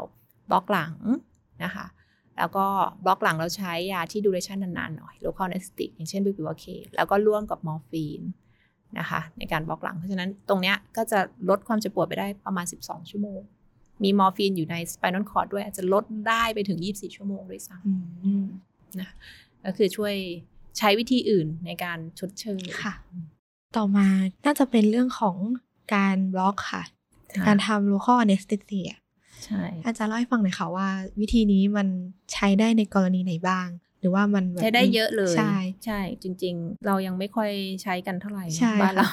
บล็อกหลังนะคะแล้วก็บล็อกหลังเราใช้ยาที่ดูเรชั่นนานๆหน่อย local anesthetic อย่างเช่น Bupivacaine แล้วก็ร่วมกับมอร์ฟีนนะคะในการบล็อกหลังเพราะฉะนั้นตรงเนี้ยก็จะลดความเจ็บปวดไปได้ประมาณสิบสองชั่วโมงมีมอร์ฟีนอยู่ใน spinal cord ด้วยอาจจะลดได้ไปถึงยี่สิบสี่ชั่วโมงด้วยซ้ำนะก็คือช่วยใช้วิธีอื่นในการชดเชยค่ะต่อมาน่าจะเป็นเรื่องของการบล็อกค่ะการทำ local anestheticอาจารย์เล่าให้ฟังหน่อยค่ะว่าวิธีนี้มันใช้ได้ในกรณีไหนบ้าง หรือว่ามันใช้ได้เยอะเลยใช่ใช่จริงๆเรายังไม่ค่อยใช้กันเท่าไหร่บ้านเรา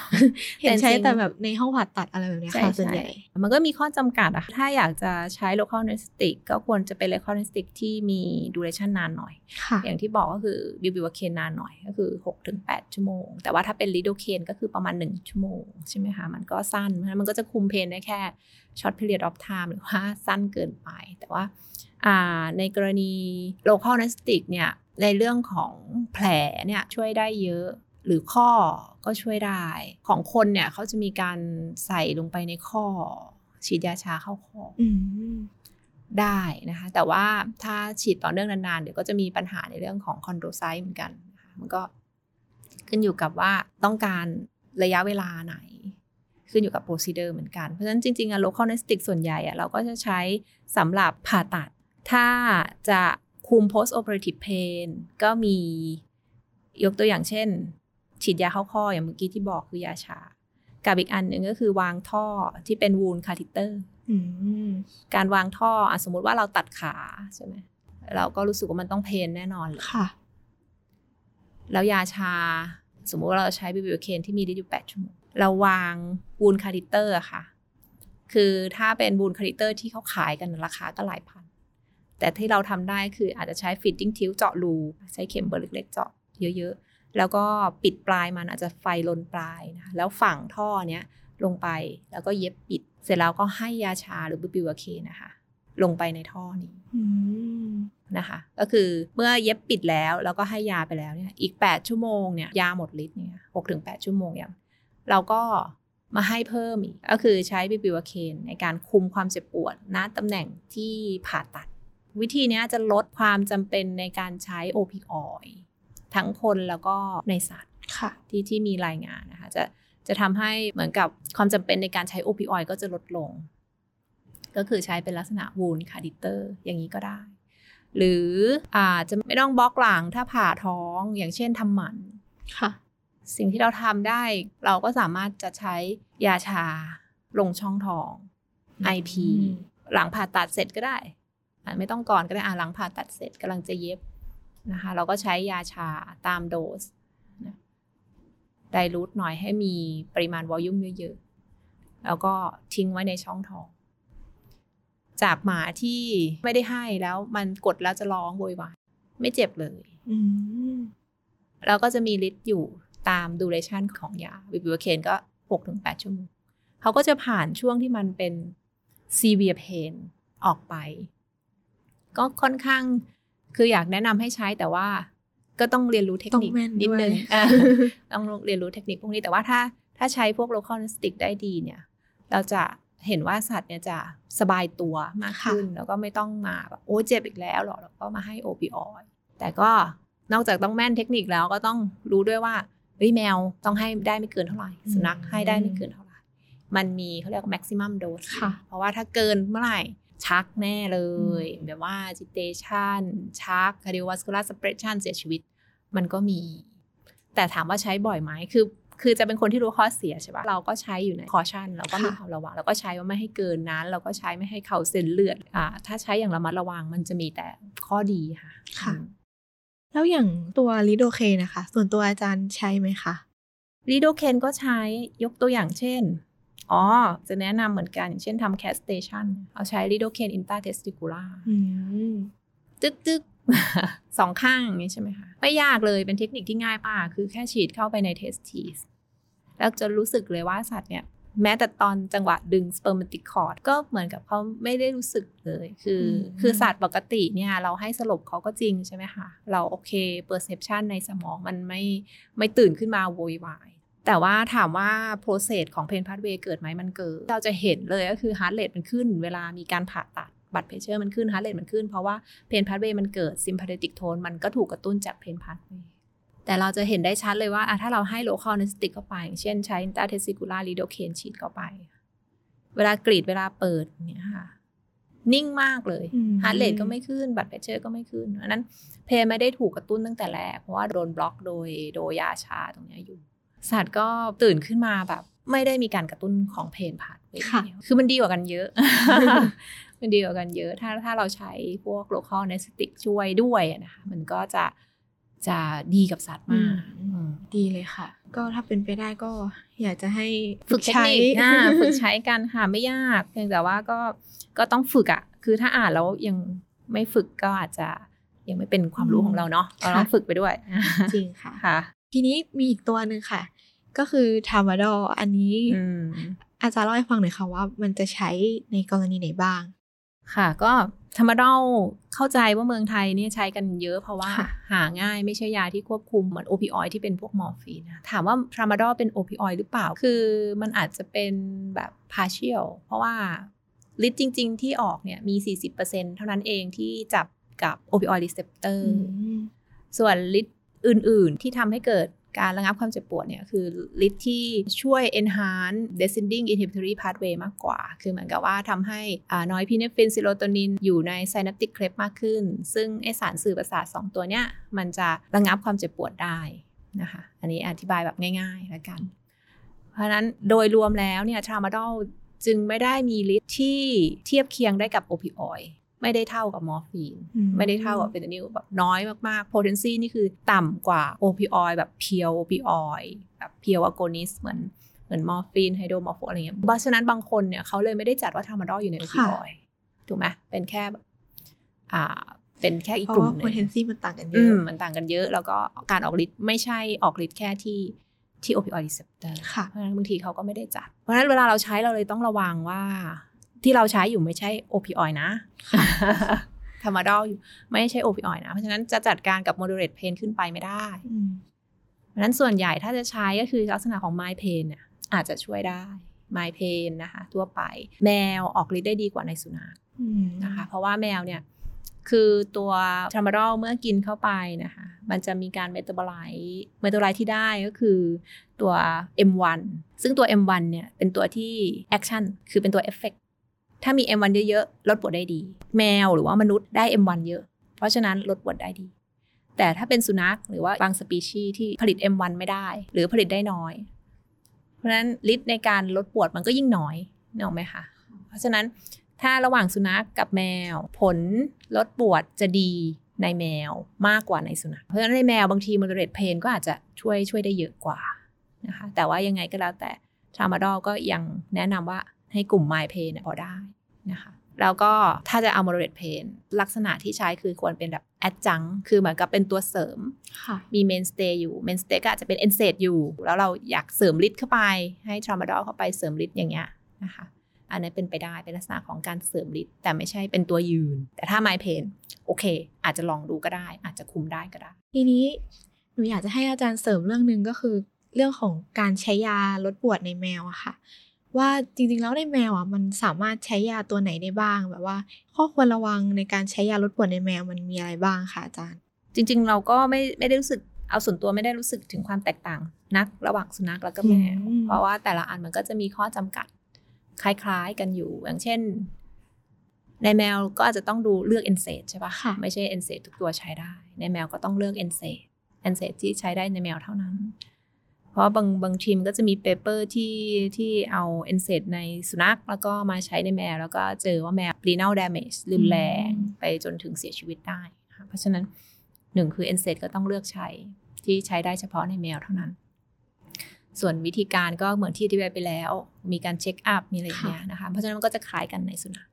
เห็นใช้แต่แบบในห้องผ่าตัดอะไรแบบนี้ค่ะส่วนใหญ่มันก็มีข้อจำกัดอะถ้าอยากจะใช้ local anesthetic ก็ควรจะเป็น local anesthetic ที่มี duration นานหน่อยอย่างที่บอกก็คือ bupivacaine นานหน่อยก็คือ หกถึงแปด ชั่วโมงแต่ว่าถ้าเป็น lidocaine ก็คือประมาณหนึ่งชั่วโมงใช่ไหมคะมันก็สั้นเพราะฉะนั้นมันก็จะคุมเพนได้แค่ short period of time หรือว่าสั้นเกินไปแต่ว่าในกรณี local anesthetic เนี่ยในเรื่องของแผลเนี่ยช่วยได้เยอะหรือข้อก็ช่วยได้ของคนเนี่ยเขาจะมีการใส่ลงไปในข้อฉีดยาชาเข้าข้อได้นะคะแต่ว่าถ้าฉีดต่อเนื่องนานๆเดี๋ยวก็จะมีปัญหาในเรื่องของคอนโดไซต์เหมือนกันมันก็ขึ้นอยู่กับว่าต้องการระยะเวลาไหนขึ้นอยู่กับ procedure เหมือนกันเพราะฉะนั้นจริงๆอะ local anesthetic ส่วนใหญ่อะเราก็จะใช้สำหรับผ่าตัดถ้าจะคุม post operative pain ก็มียกตัวอย่างเช่นฉีดยาเข้าข้ออย่างเมื่อกี้ที่บอกคือยาชากับอีกอันหนึ่งก็คือวางท่อที่เป็น wound catheter การวางท่ออ่ะสมมุติว่าเราตัดขาใช่ไหมเราก็รู้สึกว่ามันต้องเพนแน่นอนค่ะแล้วยาชาสมมุติว่าเราใช้ bupivacaine ที่มีฤทธิ์อยู่แปดชั่วโมงเราวาง wound catheter อะค่ะคือถ้าเป็น wound catheter ที่เขาขายกันราคาก็หลายพันแต่ที่เราทำได้คืออาจจะใช้ fitting tube เจาะรูใช้เข็มเบอร์เล็กๆเจาะเยอะๆแล้วก็ปิดปลายมันอาจจะไฟลนปลายนะแล้วฝังท่อเนี้ยลงไปแล้วก็เย็บปิดเสร็จแล้วก็ให้ยาชาหรือ bupivacaine นะคะลงไปในท่อนี้ mm. นะคะก็คือเมื่อเย็บปิดแล้วแล้วก็ให้ยาไปแล้วเนี่ยอีกแปดชั่วโมงเนี่ยยาหมดฤทธิ์เนี่ย หกถึงแปด ชั่วโมงอย่างเราก็มาให้เพิ่มอีกก็คือใช้ bupivacaine ในการคุมความเจ็บปวดณตำแหน่งที่ผ่าตัดวิธีนี้จะลดความจำเป็นในการใช้โอปิออยด์ทั้งคนแล้วก็ในสัตว์ที่ที่มีรายงานนะคะจะจะทำให้เหมือนกับความจำเป็นในการใช้โอปิออยด์ก็จะลดลงก็คือใช้เป็นลักษณะวูนคาดิเตอร์อย่างนี้ก็ได้หรืออาจจะไม่ต้องบล็อกหลังถ้าผ่าท้องอย่างเช่นทำหมันสิ่งที่เราทำได้เราก็สามารถจะใช้ยาชาลงช่องท้อง ไอ พี หลังผ่าตัดเสร็จก็ได้ไม่ต้องก่อนก็ได้หลังผ่าตัดเสร็จกำลังจะเย็บนะคะเราก็ใช้ยาชาตามโดสนะไดลูทหน่อยให้มีปริมาณวอลลุ่มเยอะๆแล้วก็ทิ้งไว้ในช่องท้องจากหมาที่ไม่ได้ให้แล้วมันกดแล้วจะร้องโวยวายไม่เจ็บเลยแล้วก็จะมีฤทธิ์อยู่ตามดูเรชั่นของยาบิบิวาเคนก็ หกถึงแปด ชั่วโมงเขาก็จะผ่านช่วงที่มันเป็น severe pain ออกไปก็ค่อนข้างคืออยากแนะนำให้ใช้แต่ว่าก็ต้องเรียนรู้เทคนิคนิดนึง ต้องเรียนรู้เทคนิคพวกนี้แต่ว่าถ้าถ้าใช้พวก local anesthetic ได้ดีเนี่ยเราจะเห็นว่าสัตว์เนี่ยจะสบายตัวมากขึ้นแล้วก็ไม่ต้องมาแบบโอ้เจ็บอีกแล้วหรอแล้วก็มาให้โอปิออยด์แต่ก็นอกจากต้องแม่นเทคนิคแล้วก็ต้องรู้ด้วยว่าเฮ้ยแมวต้องให้ได้ไม่เกินเท่าไหร่สุนัขให้ได้ไม่เกินเท่าไหร่มันมีเขาเรียก maximum dose เพราะว่าถ้าเกินเมื่อไหร่ชักแน่เลยแบบว่าจิเตชันชักคาร์ดิโอวาสคูลาร์สเปรชันเสียชีวิตมันก็มีแต่ถามว่าใช้บ่อยไหมคือคือจะเป็นคนที่รู้ข้อเสียใช่ปะเราก็ใช้อยู่ในคอชั่นเราก็มีความระวังเราก็ใช้ว่าไม่ให้เกินนั้นเราก็ใช้ไม่ให้เข่าเส้นเลือดอ่าถ้าใช้อย่างระมัดระวังมันจะมีแต่ข้อดีค่ะค่ะแล้วอย่างตัวลิโดเคนนะคะส่วนตัวอาจารย์ใช้ไหมคะลิโดเคนก็ใช้ยกตัวอย่างเช่นอ๋อจะแนะนำเหมือนกันอย่างเช่นทำแคสเตชันเอาใช้ Lidocaine Intra-Testicular ตึกตึกสองข้างอย่างนี้ใช่ไหมคะไม่ยากเลยเป็นเทคนิคที่ง่ายมากคือแค่ฉีดเข้าไปใน testes แล้วจะรู้สึกเลยว่าสัตว์เนี่ยแม้แต่ตอนจังหวะดึง spermatic cord ก็เหมือนกับเขาไม่ได้รู้สึกเลยคือคือสัตว์ปกติเนี่ยเราให้สลบเขาก็จริงใช่ไหมคะเราโอเค perception ในสมองมันไม่ไม่ตื่นขึ้นมาโวยวายแต่ว่าถามว่า process ของ pain pathway เกิดไหมมันเกิดเราจะเห็นเลยก็คือ heart rate มันขึ้นเวลามีการผ่าตัด blood pressure มันขึ้น heart rate มันขึ้นเพราะว่า pain pathway มันเกิด sympathetic tone มันก็ถูกกระตุ้นจาก pain pathway แต่เราจะเห็นได้ชัดเลยว่าถ้าเราให้ local anesthetic เข้าไปอย่างเช่นใช้ intra-testicular lidocaine ฉีดเข้าไปเวลากรีดเวลาเปิดเนี่ยค่ะนิ่งมากเลย heart rate ก็ไม่ขึ้น blood pressure ก็ไม่ขึ้นเพราะนั้น pain ไม่ได้ถูกกระตุ้นตั้งแต่แรกเพราะว่าโดนบล็อกโดยโดยยาชาตรงนี้อยู่สัตว์ก็ตื่นขึ้นมาแบบไม่ได้มีการกระตุ้นของเพนพาธเว ค่ะคือมันดีกว่ากันเยอะมันดีกว่ากันเยอะถ้าถ้าเราใช้พวก local anesthetic ช่วยด้วยนะคะมันก็จะจะดีกับสัตว์มากดีเลยค่ะก็ถ้าเป็นไปได้ก็อยากจะให้ฝึกใช้ฝึกใช้กันค่ะไม่ยากเพียงแต่ว่าก็ก็ต้องฝึกอ่ะคือถ้าอ่านแล้วยังไม่ฝึกก็อาจจะยังไม่เป็นความรู้ของเราเนาะเราต้องฝึกไปด้วยจริงค่ะค่ะทีนี้มีอีกตัวนึงค่ะก็คือทามาดอลอันนี้อาจารย์เล่าให้ฟังหน่อยค่ะว่ามันจะใช้ในกรณีไหนบ้างค่ะก็ทามาดอลเข้าใจว่าเมืองไทยเนี่ยใช้กันเยอะเพราะว่าหาง่ายไม่ใช่ยาที่ควบคุมเหมือนโอปิออยด์ที่เป็นพวกมอร์ฟีนนะถามว่าทามาดอลเป็นโอปิออยด์หรือเปล่าคือมันอาจจะเป็นแบบ partial เพราะว่าฤทธิ์จริงๆที่ออกเนี่ยมี สี่สิบเปอร์เซ็นต์ เท่านั้นเองที่จับกับโอปิออยด์รีเซปเตอร์ส่วนฤทธิ์อื่นๆที่ทำให้เกิดการระงับความเจ็บปวดเนี่ยคือฤทธิ์ที่ช่วย enhance descending inhibitory pathway มากกว่าคือเหมือนกับว่าทำให้น้อยพีเนฟรินซิโรโทนินอยู่ใน synaptic cleft มากขึ้นซึ่งไอสารสื่อประสาทสองตัวเนี้ยมันจะระงับความเจ็บปวดได้นะคะอันนี้อธิบายแบบง่ายๆแล้วกันเพราะนั้นโดยรวมแล้วเนี่ยทรามาดอลจึงไม่ได้มีฤทธิ์ที่เทียบเคียงได้กับโอปิออยด์ไม่ได้เท่ากับมอร์ฟีนไม่ได้เท่ากับเฟนทานิลแบบน้อยมากๆ potency นี่คือต่ำกว่าโอปิออยด์แบบเพียวโอปิออยด์แบบเพียวอะโกนิสเหมือนเหมือนมอร์ฟีนไฮโดรมอร์โฟอะไรเงี้ยเพราะฉะนั้นบางคนเนี่ยเขาเลยไม่ได้จัดว่าทามาดอลอยู่ในโอปิออยด์ถูกไหมเป็นแค่อ่าเป็นแค่อีกกลุ่มนึงเพราะว่า potency มันต่างกันเยอะมันต่างกันเยอะแล้วก็การออกฤทธิ์ไม่ใช่ออกฤทธิ์แค่ที่ที่โอปิออยด์รีเซปเตอร์เพราะฉะนั้นบางทีเขาก็ไม่ได้จัดเพราะฉะนั้นเวลาเราใช้เราเลยต้องระวังว่าที่เราใช้อยู่ไม่ใช่โอปิออยด์นะทามาดอลไม่ใช่โอปิออยด์นะเพราะฉะนั้นจะจัดการกับ moderate pain ขึ้นไปไม่ได้เพราะฉะนั้นส่วนใหญ่ถ้าจะใช้ก็คือลักษณะของ mild pain เนี่ยอาจจะช่วยได้ mild pain นะคะทั่วไปแมวออกฤทธิ์ได้ดีกว่าในสุนัขนะคะเพราะว่าแมวเนี่ยคือตัวทามาดอลเมื่อกินเข้าไปนะคะมันจะมีการเมตาบอไลต์เมตาบอไลต์ที่ได้ก็คือตัว เอ็ม วัน ซึ่งตัว เอ็ม วัน เนี่ยเป็นตัวที่ action คือเป็นตัว effectถ้ามี เอ็ม วัน เยอะๆลดปวดได้ดีแมวหรือว่ามนุษย์ได้ เอ็ม วัน เยอะเพราะฉะนั้นลดปวดได้ดีแต่ถ้าเป็นสุนัขหรือว่าบางสปีชีส์ที่ผลิต เอ็ม วัน ไม่ได้หรือผลิตได้น้อยเพราะฉะนั้นฤทธิ์ในการลดปวดมันก็ยิ่งน้อยเนอะไหมคะเพราะฉะนั้นถ้าระหว่างสุนัขกับแมวผลลดปวดจะดีในแมวมากกว่าในสุนัขเพราะฉะนั้นในแมวบางที moderate pain ก็อาจจะช่วยช่วยได้เยอะกว่านะคะแต่ว่ายังไงก็แล้วแต่ทรามาดอลก็ยังแนะนำว่าให้กลุ่ม mild pain พอได้นะคะแล้วก็ถ้าจะเอา moderate pain ลักษณะที่ใช้คือควรเป็นแบบ adjunct คือเหมือนกับเป็นตัวเสริมมี mainstay อยู่ mainstay ก็อาจจะเป็น เอ็น เอส เอ ไอ ดี อยู่แล้วเราอยากเสริมฤทธิ์เข้าไปให้ทรามาดอลเข้าไปเสริมฤทธิ์อย่างเงี้ยนะคะอันนี้เป็นไปได้เป็นลักษณะของการเสริมฤทธิ์แต่ไม่ใช่เป็นตัวยืนแต่ถ้า mild pain โอเคอาจจะลองดูก็ได้อาจจะคุมได้ก็ได้ทีนี้หนูอยากจะให้อาจารย์เสริมเรื่องนึงก็คือเรื่องของการใช้ยาลดปวดในแมวอะค่ะว่าจริงๆแล้วในแมวอ่ะมันสามารถใช้ยาตัวไหนได้บ้างแบบว่าข้อควรระวังในการใช้ยาลดปวดในแมวมันมีอะไรบ้างคะอาจารย์จริงๆเราก็ไม่ไม่ได้รู้สึกเอาส่วนตัวไม่ได้รู้สึกถึงความแตกต่างนักระหว่างสุนัขแล้วก็แมวเพราะว่าแต่ละอันมันก็จะมีข้อจำกัดคล้ายๆกันอยู่อย่างเช่นในแมวก็อาจจะต้องดูเลือก เอ็น เอส เอ ไอ ดี ใช่ปะค่ะไม่ใช่ เอ็น เอส เอ ไอ ดี ทุกตัวใช้ได้ในแมวก็ต้องเลือก เอ็น เอส เอ ไอ ดี เอ็น เอส เอ ไอ ดี ที่ใช้ได้ในแมวเท่านั้นเพราะบางบางทีมก็จะมีเปเปอร์ที่ที่เอา เอ็น เอส เอ ไอ ดี ในสุนัขแล้วก็มาใช้ในแมวแล้วก็เจอว่าแมว renal damage รุนแรงไปจนถึงเสียชีวิตได้เพราะฉะนั้นหนึ่งคือ เอ็น เอส เอ ไอ ดี ก็ต้องเลือกใช้ที่ใช้ได้เฉพาะในแมวเท่านั้นส่วนวิธีการก็เหมือนที่ที่ไปแล้วมีการเช็คอัพมีอะไรอย่างเงี้ยนะคะเพราะฉะนั้นมันก็จะคล้ายกันในสุนัข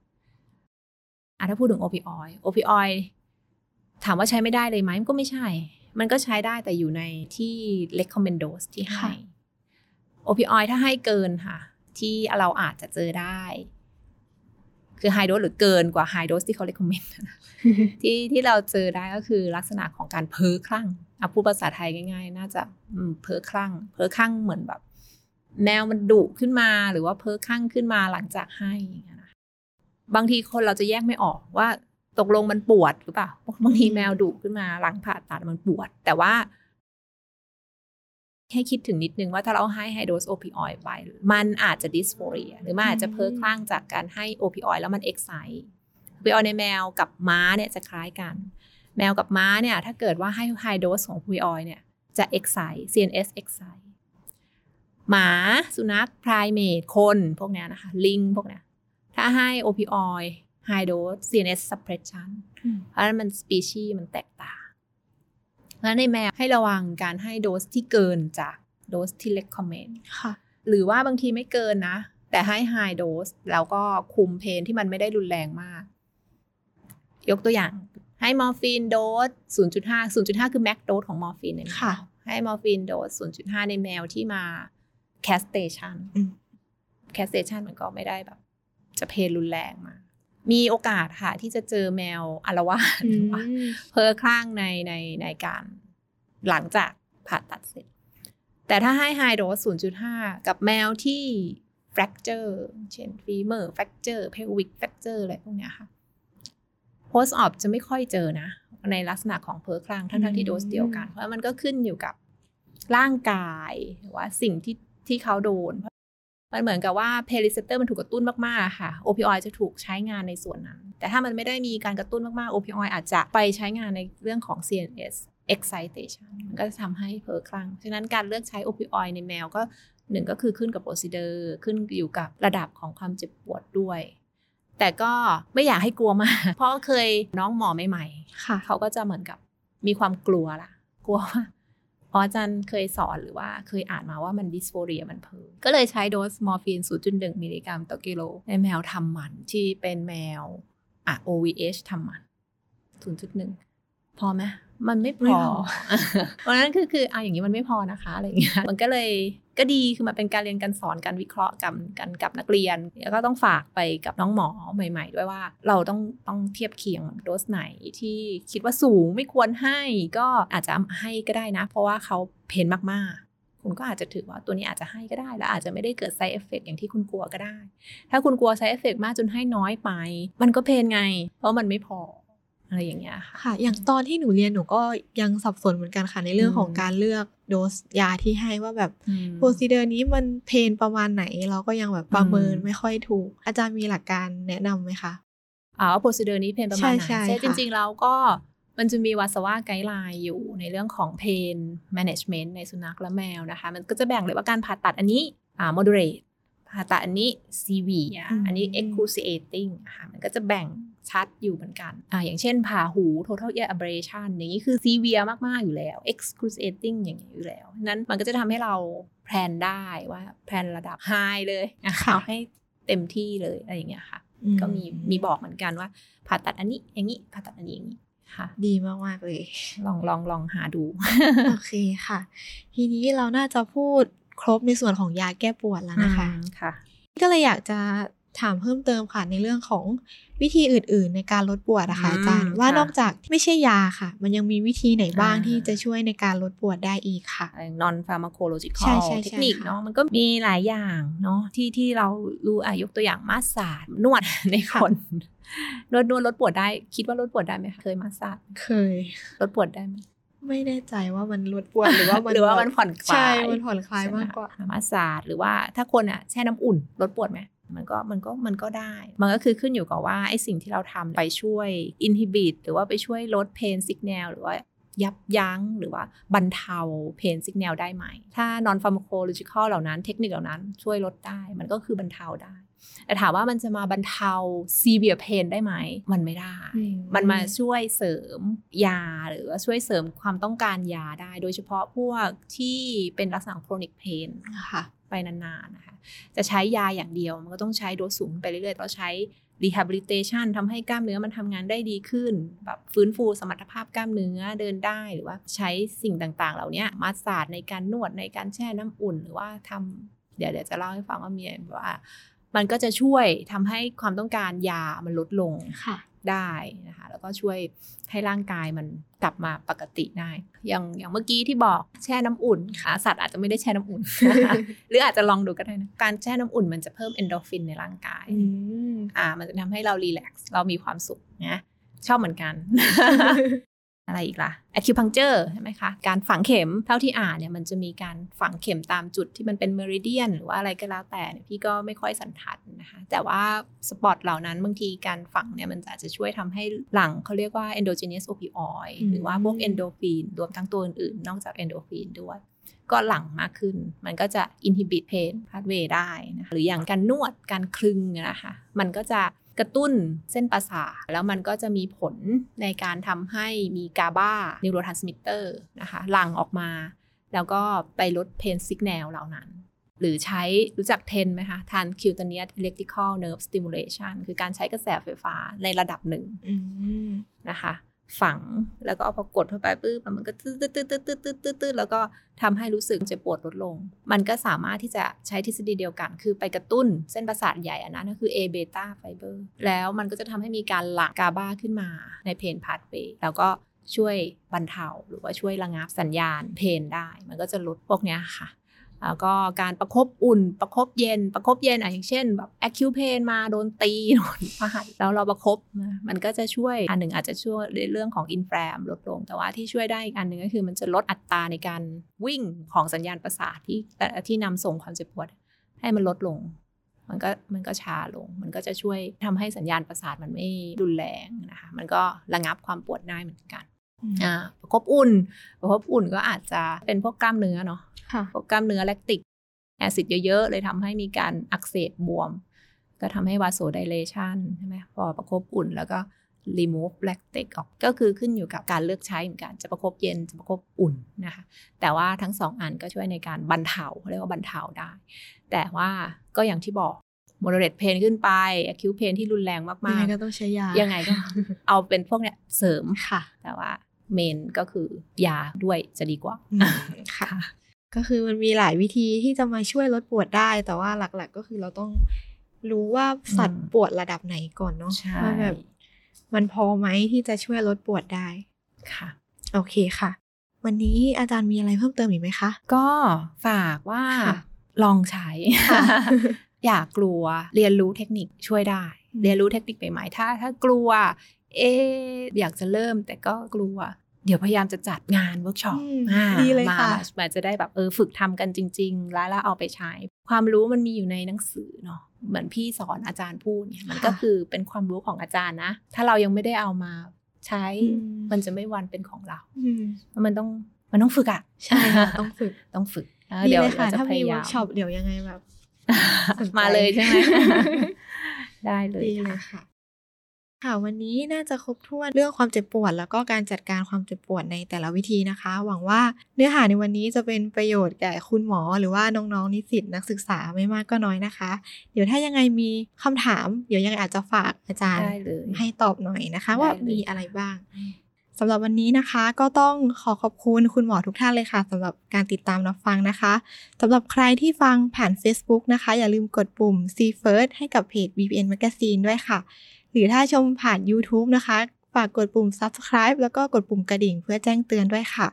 อ่ะถ้าพูดถึงโอปิออยด์โอปิออยด์ถามว่าใช้ไม่ได้เลยไหมมันก็ไม่ใช่มันก็ใช้ได้แต่อยู่ในที่ recommend dose ที่ให้โอปิออยด์ถ้าให้เกินค่ะที่เราอาจจะเจอได้คือ high dose หรือเกินกว่า high dose ที่เขา recommend ที่ที่เราเจอได้ก็คือลักษณะของการเพ้อคลั่งเอาพูดภาษาไทยง่ายๆน่าจะเพ้อคลั่งเพ้อคลั่งเหมือนแบบแมวมันดุขึ้นมาหรือว่าเพ้อคลั่งขึ้นมาหลังจากให้อย่างเงี้ยนะบางทีคนเราจะแยกไม่ออกว่าตกลงมันปวดหรือเปล่าบางทีแมวดุขึ้นมาหลังผ่าตัดมันปวดแต่ว่าให้คิดถึงนิดนึงว่าถ้าเราให้ไฮโดสโอปิออยด์ไปมันอาจจะดิสโฟเรียหรือมันอาจจะเพ้อคลั่งจากการให้โอปิออยด์แล้วมันเอ็กไซต์โอปิออยด์ในแมวกับม้าเนี่ยจะคล้ายกันแมวกับม้าเนี่ยถ้าเกิดว่าให้ไฮโดสของโอปิออยด์เนี่ยจะเอ็กไซต์ ซี เอ็น เอส เอ็กไซต์ หมาสุนัขไพรเมทคนพวกเนี้ยนะคะลิงพวกเนี้ยถ้าให้โอปิออยด์ไฮโดส ซี เอ็น เอส suppression เพราะฉะนั้นมันสปีชีส์มันแตกต่างแล้วในแมวให้ระวังการให้โดสที่เกินจากโดสที่ recommend ค่ะหรือว่าบางทีไม่เกินนะแต่ให้ high dose แล้วก็คุมเพนที่มันไม่ได้รุนแรงมากยกตัวอย่างให้มอร์ฟีนโดส ศูนย์จุดห้า ศูนย์จุดห้า คือแม็กโดสของมอร์ฟีนในแมวให้มอร์ฟีนโดส ศูนย์จุดห้า ในแมวที่มา castration castration มันก็ไม่ได้แบบจะเพนรุนแรงมามีโอกาสค่ะที่จะเจอแมวอาละวาดเพ้อคลั่งในในในการหลังจากผ่าตัดเสร็จแต่ถ้าให้ high dose ศูนย์จุดห้า กับแมวที่fracture เช่น femur fracture pelvic fracture อะไรพวกเนี้ยค่ะ post op จะไม่ค่อยเจอนะในลักษณะของเพ้อคลั่งทั้งๆที่โดสเดียวกันเพราะมันก็ขึ้นอยู่กับร่างกายหรือว่าสิ่งที่ที่เขาโดนมันเหมือนกับว่าเพลรีเซปเตอร์มันถูกกระตุ้นมากๆค่ะโอปิออยด์จะถูกใช้งานในส่วนนั้นแต่ถ้ามันไม่ได้มีการกระตุ้นมากๆโอปิออยด์อาจจะไปใช้งานในเรื่องของ ซี เอ็น เอส excitation มันก็จะทำให้เพ้อคลั่งฉะนั้นการเลือกใช้โอปิออยด์ในแมวก็หนึ่งก็คือขึ้นกับ procedure ขึ้นอยู่กับระดับของความเจ็บปวดด้วยแต่ก็ไม่อยากให้กลัวมากเพราะเคยน้องหมอใหม่ๆเขาก็จะเหมือนกับมีความกลัวล่ะกลัวว่าอ๋ออาจารย์เคยสอนหรือว่าเคยอ่านมาว่ามันดิสโฟเรียมันเพ้อก็เลยใช้โดสมอร์ฟีน ศูนย์จุดหนึ่ง มิลลิกรัมต่อกิโลในแมวทำหมันที่เป็นแมวอ่ะ โอ วี เอช ทำหมัน ศูนย์จุดหนึ่ง พอไหมมันไม่พอเพราะนั้นคือคือเอาอย่างนี้มันไม่พอนะคะอะไรอย่างเงี้ยมันก็เลยก็ดีคือมันเป็นการเรียนการสอนการวิเคราะห์กับกันกับนักเรียนแล้วก็ต้องฝากไปกับน้องหมอใหม่ๆด้วยว่าเราต้องต้องเทียบเคียงโดสไหนที่คิดว่าสูงไม่ควรให้ก็อาจจะให้ก็ได้นะเพราะว่าเขาเพนมากๆคุณก็อาจจะถือว่าตัวนี้อาจจะให้ก็ได้แล้วอาจจะไม่ได้เกิด side effect อย่างที่คุณกลัวก็ได้ถ้าคุณกลัว side effect มากจนให้น้อยไปมันก็เพนไงเพราะมันไม่พออะไรอย่างเงี้ยค่ะอย่างตอนที่หนูเรียนหนูก็ยังสับสนเหมือนกันค่ะในเรื่องของการเลือกโดสยาที่ให้ว่าแบบโปรซีเจอร์นี้มันเพนประมาณไหนเราก็ยังแบบประเมินไม่ค่อยถูกอาจารย์มีหลักการแนะนำไหมคะอ๋อโปรซีเจอร์นี้เพนประมาณไหนใช่จริงๆแล้วก็มันจะมีวาสว่าไกด์ไลน์อยู่ในเรื่องของเพนแมเนจเมนต์ในสุนัขและแมวนะคะมันก็จะแบ่งเลยว่าการผ่าตัดอันนี้อ่าโมดูเลตผ่าตัดอันนี้ซีเวียร์อันนี้เอ็กซ์ครูซิเอติ้งค่ะมันก็จะแบ่งชัดอยู่เหมือนกันอ่าอย่างเช่นผ่าหู total ear ablation อย่างนี้คือ severe มากๆอยู่แล้ว excruciating อย่างนี้อยู่แล้วนั้นมันก็จะทำให้เราแพลนได้ว่าแพลนระดับ high เลยเอาให้เต็มที่เลยอะไรอย่างเงี้ยค่ะก็มีมีบอกเหมือนกันว่าผ่าตัดอันนี้อย่างนี้ผ่าตัดอันนี้อย่างนี้ค่ะดีมากมากเลยลองลองลองหาดูโอเคค่ะทีนี้เราน่าจะพูดครบในส่วนของยาแก้ปวดแล้วนะคะค่ะก็เลยอยากจะถามเพิ่มเติมค่ะในเรื่องของวิธีอื่นๆในการลดปวดนะคะอาจารย์ว่านอกจากไม่ใช่ยาค่ะมันยังมีวิธีไหนบ้างที่จะช่วยในการลดปวดได้อีกค่ะ non pharmacological เทคนิคเนาะมันก็มีหลายอย่างเนาะที่ที่เรารู้อ่ะยกตัวอย่างมัสซาจนวดในคนนวดนวดลดปวดได้คิดว่าลดปวดได้ไหมเคยมัสซาจเคยลดปวดได้ไหมไม่แน่ใจว่ามันลดปวดหรือว่ามันหรือว่ามันผ่อนคลายใช่มันผ่อนคลายมากกว่ามัสซาจหรือว่าถ้าคนอ่ะแช่น้ำอุ่นลดปวดไหมมันก็มันก็มันก็ได้มันก็คือขึ้นอยู่กับว่าไอ้สิ่งที่เราทำไปช่วยอินฮิบิตหรือว่าไปช่วยลดเพนสิกแนลหรือว่ายับยั้งหรือว่าบรรเทาเพนสิกแนลได้ไหมถ้านอนฟาร์มาโคโลจิคอลเหล่านั้นเทคนิคเหล่านั้นช่วยลดได้มันก็คือบรรเทาได้แต่ถามว่ามันจะมาบรรเทาซีเวียร์เพนได้ไหมมันไม่ได้มันมาช่วยเสริมยาหรือว่าช่วยเสริมความต้องการยาได้โดยเฉพาะพวกที่เป็นลักษณะโครนิกเพนค่ะไปนานๆนะคะจะใช้ยาอย่างเดียวมันก็ต้องใช้โดสสูงไปเรื่อยๆเราใช้ rehabilitation ทำให้กล้ามเนื้อมันทำงานได้ดีขึ้นแบบฟื้นฟูสมรรถภาพกล้ามเนื้อเดินได้หรือว่าใช้สิ่งต่างๆเหล่านี้มาสซาจในการนวดในการแช่น้ำอุ่นหรือว่าทำเดี๋ยวเดี๋ยวจะเล่าให้ฟังว่ามีว่ามันก็จะช่วยทำให้ความต้องการยามันลดลงได้นะคะแล้วก็ช่วยให้ร่างกายมันกลับมาปกติได้อย่างอย่างเมื่อกี้ที่บอกแช่น้ำอุ่นค่ะสัตว์อาจจะไม่ได้แช่น้ำอุ่น หรืออาจจะลองดูก็ได้นะการแช่น้ำอุ่นมันจะเพิ่มเอนโดฟินในร่างกายอ่ามันจะทำให้เรารีแลกซ์เรามีความสุขนะชอบเหมือนกัน อะไรอีกล่ะ acupuncture ใช่ไหมคะการฝังเข็มเท่าที่อ่านเนี่ยมันจะมีการฝังเข็มตามจุดที่มันเป็นเมริเดียนหรือว่าอะไรก็แล้วแต่พี่ก็ไม่ค่อยสันทัดนะคะแต่ว่าสปอตเหล่านั้นบางทีการฝังเนี่ยมันอาจจะช่วยทำให้หลังเขาเรียกว่า endogenous opioid หรือว่าพวก endorphin รวมทั้งตัวอื่นๆนอกจาก endorphin ด้วย ก็หลั่งมากขึ้นมันก็จะ inhibit pain pathway ได้นะหรืออย่างการนวดการคลึงนะคะมันก็จะกระตุ้นเส้นประสาทแล้วมันก็จะมีผลในการทำให้มีกาบา neurotransmitter นะคะหลั่งออกมาแล้วก็ไปลด pain signal เหล่านั้นหรือใช้รู้จักเทนไหมคะทาน cutaneous electrical nerve stimulation คือการใช้กระแสไฟฟ้าในระดับหนึ่งนะคะฝังแล้วก็พอกดเข้าไปปึ๊บมันก็ตื้อๆๆๆๆๆแล้วก็ทำให้รู้สึกเจ็บปวดลดลงมันก็สามารถที่จะใช้ทฤษฎีเดียวกันคือไปกระตุ้นเส้นประสาทใหญ่อันนั้นก็คือ A beta fiber แล้วมันก็จะทำให้มีการหลั่งกาบาขึ้นมาในเพนพาธเวย์แล้วก็ช่วยบรรเทาหรือว่าช่วยระงับสัญญาณเพนได้มันก็จะลดพวกเนี้ยค่ะแล้วก็การประคบอุ่นประคบเย็นประคบเย็นอ่ะอย่างเช่นแบบ acute pain มาโดนตีโดนฟาดแล้วเราประคบมันก็จะช่วยอันหนึ่งอาจจะช่วยเรื่องของ inflam ลดลงแต่ว่าที่ช่วยได้อีกอันหนึ่งก็คือมันจะลดอัตราในการวิ่งของสัญญาณประสาทที่ที่นำส่งความเจ็บปวดให้มันลดลงมันก็มันก็ช้าลงมันก็จะช่วยทำให้สัญญาณประสาทมันไม่รุนแรงนะคะมันก็ระงับความปวดได้เหมือนกันอ่าประคบอุ่นประคบอุ่นก็อาจจะเป็นพวกกล้ามเนื้อเนาะพวกกล้ามเนื้อแลคติกแอซิดเยอะๆเลยทำให้มีการอักเสบบวมก็ทำให้วาโซไดเลชันใช่ไหมพอประคบอุ่นแล้วก็รีมูฟแลคติกออกก็คือขึ้นอยู่กับการเลือกใช้เหมือนกันจะประคบเย็นจะประคบอุ่นนะคะแต่ว่าทั้งสองอันก็ช่วยในการบรรเทาเรียกว่าบรรเทาได้แต่ว่าก็อย่างที่บอกโมเดอเรทเพนขึ้นไปคิวเพนที่รุนแรงมากๆยังไงก็ต้องใช้ยายังไงก็ เอาเป็นพวกเนี้ยเสริมค่ะแต่ว่าเมนก็คือยาด้วยจะดีกว่า ค่ะ ก็คือมันมีหลายวิธีที่จะมาช่วยลดปวดได้แต่ว่าหลักๆก็คือเราต้องรู้ว่าสัตว์ปวดระดับไหนก่อนเนาะว่าแบบมันพอไหมที่จะช่วยลดปวดได้ค่ะโอเคค่ะวันนี้อาจารย์มีอะไรเพิ่มเติมอีกไหมคะก็ฝากว่าลองใช้ อย่ากลัวเรียนรู้เทคนิคช่วยได้เรียนรู้เทคนิคใหม่ๆถ้าถ้ากลัวเอ๊อยากจะเริ่มแต่ก็กลัวเดี๋ยวพยายามจะจัดงานเวิร์กช็อปดีเลยค่ะมาจะได้แบบเออฝึกทำกันจริงๆแล้วแล้วเอาไปใช้ความรู้มันมีอยู่ในหนังสือเนาะเหมือนพี่สอนอาจารย์พูดเนี่ยมันก็คือเป็นความรู้ของอาจารย์นะถ้าเรายังไม่ได้เอามาใช้มันจะไม่วันเป็นของเรามันต้องมันต้องฝึกอ่ะใช่ต้องฝึกต้องฝึกเดี๋ยวเราจะพยายามเวิร์กช็อปเดี๋ยวยังไงแบบมาเลยใช่ไหมได้เลยค่ะค่ะวันนี้น่าจะครบถ้วนเรื่องความเจ็บปวดแล้วก็การจัดการความเจ็บปวดในแต่ละวิธีนะคะหวังว่าเนื้อหาในวันนี้จะเป็นประโยชน์แก่คุณหมอหรือว่าน้องๆนิสิตนักศึกษาไม่มากก็น้อยนะคะเดี๋ยวถ้ายังไงมีคำถามเดี๋ยวยังไงอาจจะฝากอาจารย์ให้ตอบหน่อยนะคะว่ามีอะไรบ้างสำหรับวันนี้นะคะก็ต้องขอขอบคุณคุณหมอทุกท่านเลยค่ะสำหรับการติดตามรับฟังนะคะสำหรับใครที่ฟังผ่าน Facebook นะคะอย่าลืมกดปุ่ม See First ให้กับเพจ วี พี เอ็น Magazine ด้วยค่ะหรือถ้าชมผ่าน YouTube นะคะฝากกดปุ่ม Subscribe แล้วก็กดปุ่มกระดิ่งเพื่อแจ้งเตือนด้วยค่ะ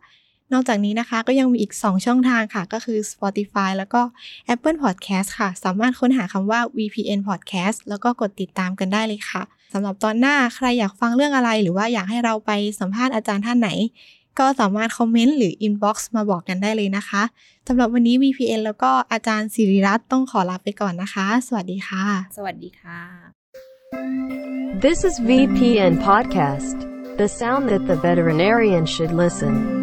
นอกจากนี้นะคะก็ยังมีอีกสองช่องทางค่ะก็คือ Spotify แล้วก็ Apple Podcast ค่ะสามารถค้นหาคำว่า วี พี เอ็น Podcast แล้วก็กดติดตามกันได้เลยค่ะสำหรับตอนหน้าใครอยากฟังเรื่องอะไรหรือว่าอยากให้เราไปสัมภาษณ์อาจารย์ท่านไหนก็สามารถคอมเมนต์หรือ inbox มาบอกกันได้เลยนะคะสำหรับวันนี้ วี พี เอ็น แล้วก็อาจารย์ศิริรัตน์ต้องขอลาไปก่อนนะคะสวัสดีค่ะสวัสดีค่ะ This is V P N Podcast, the sound that the veterinarian should listen.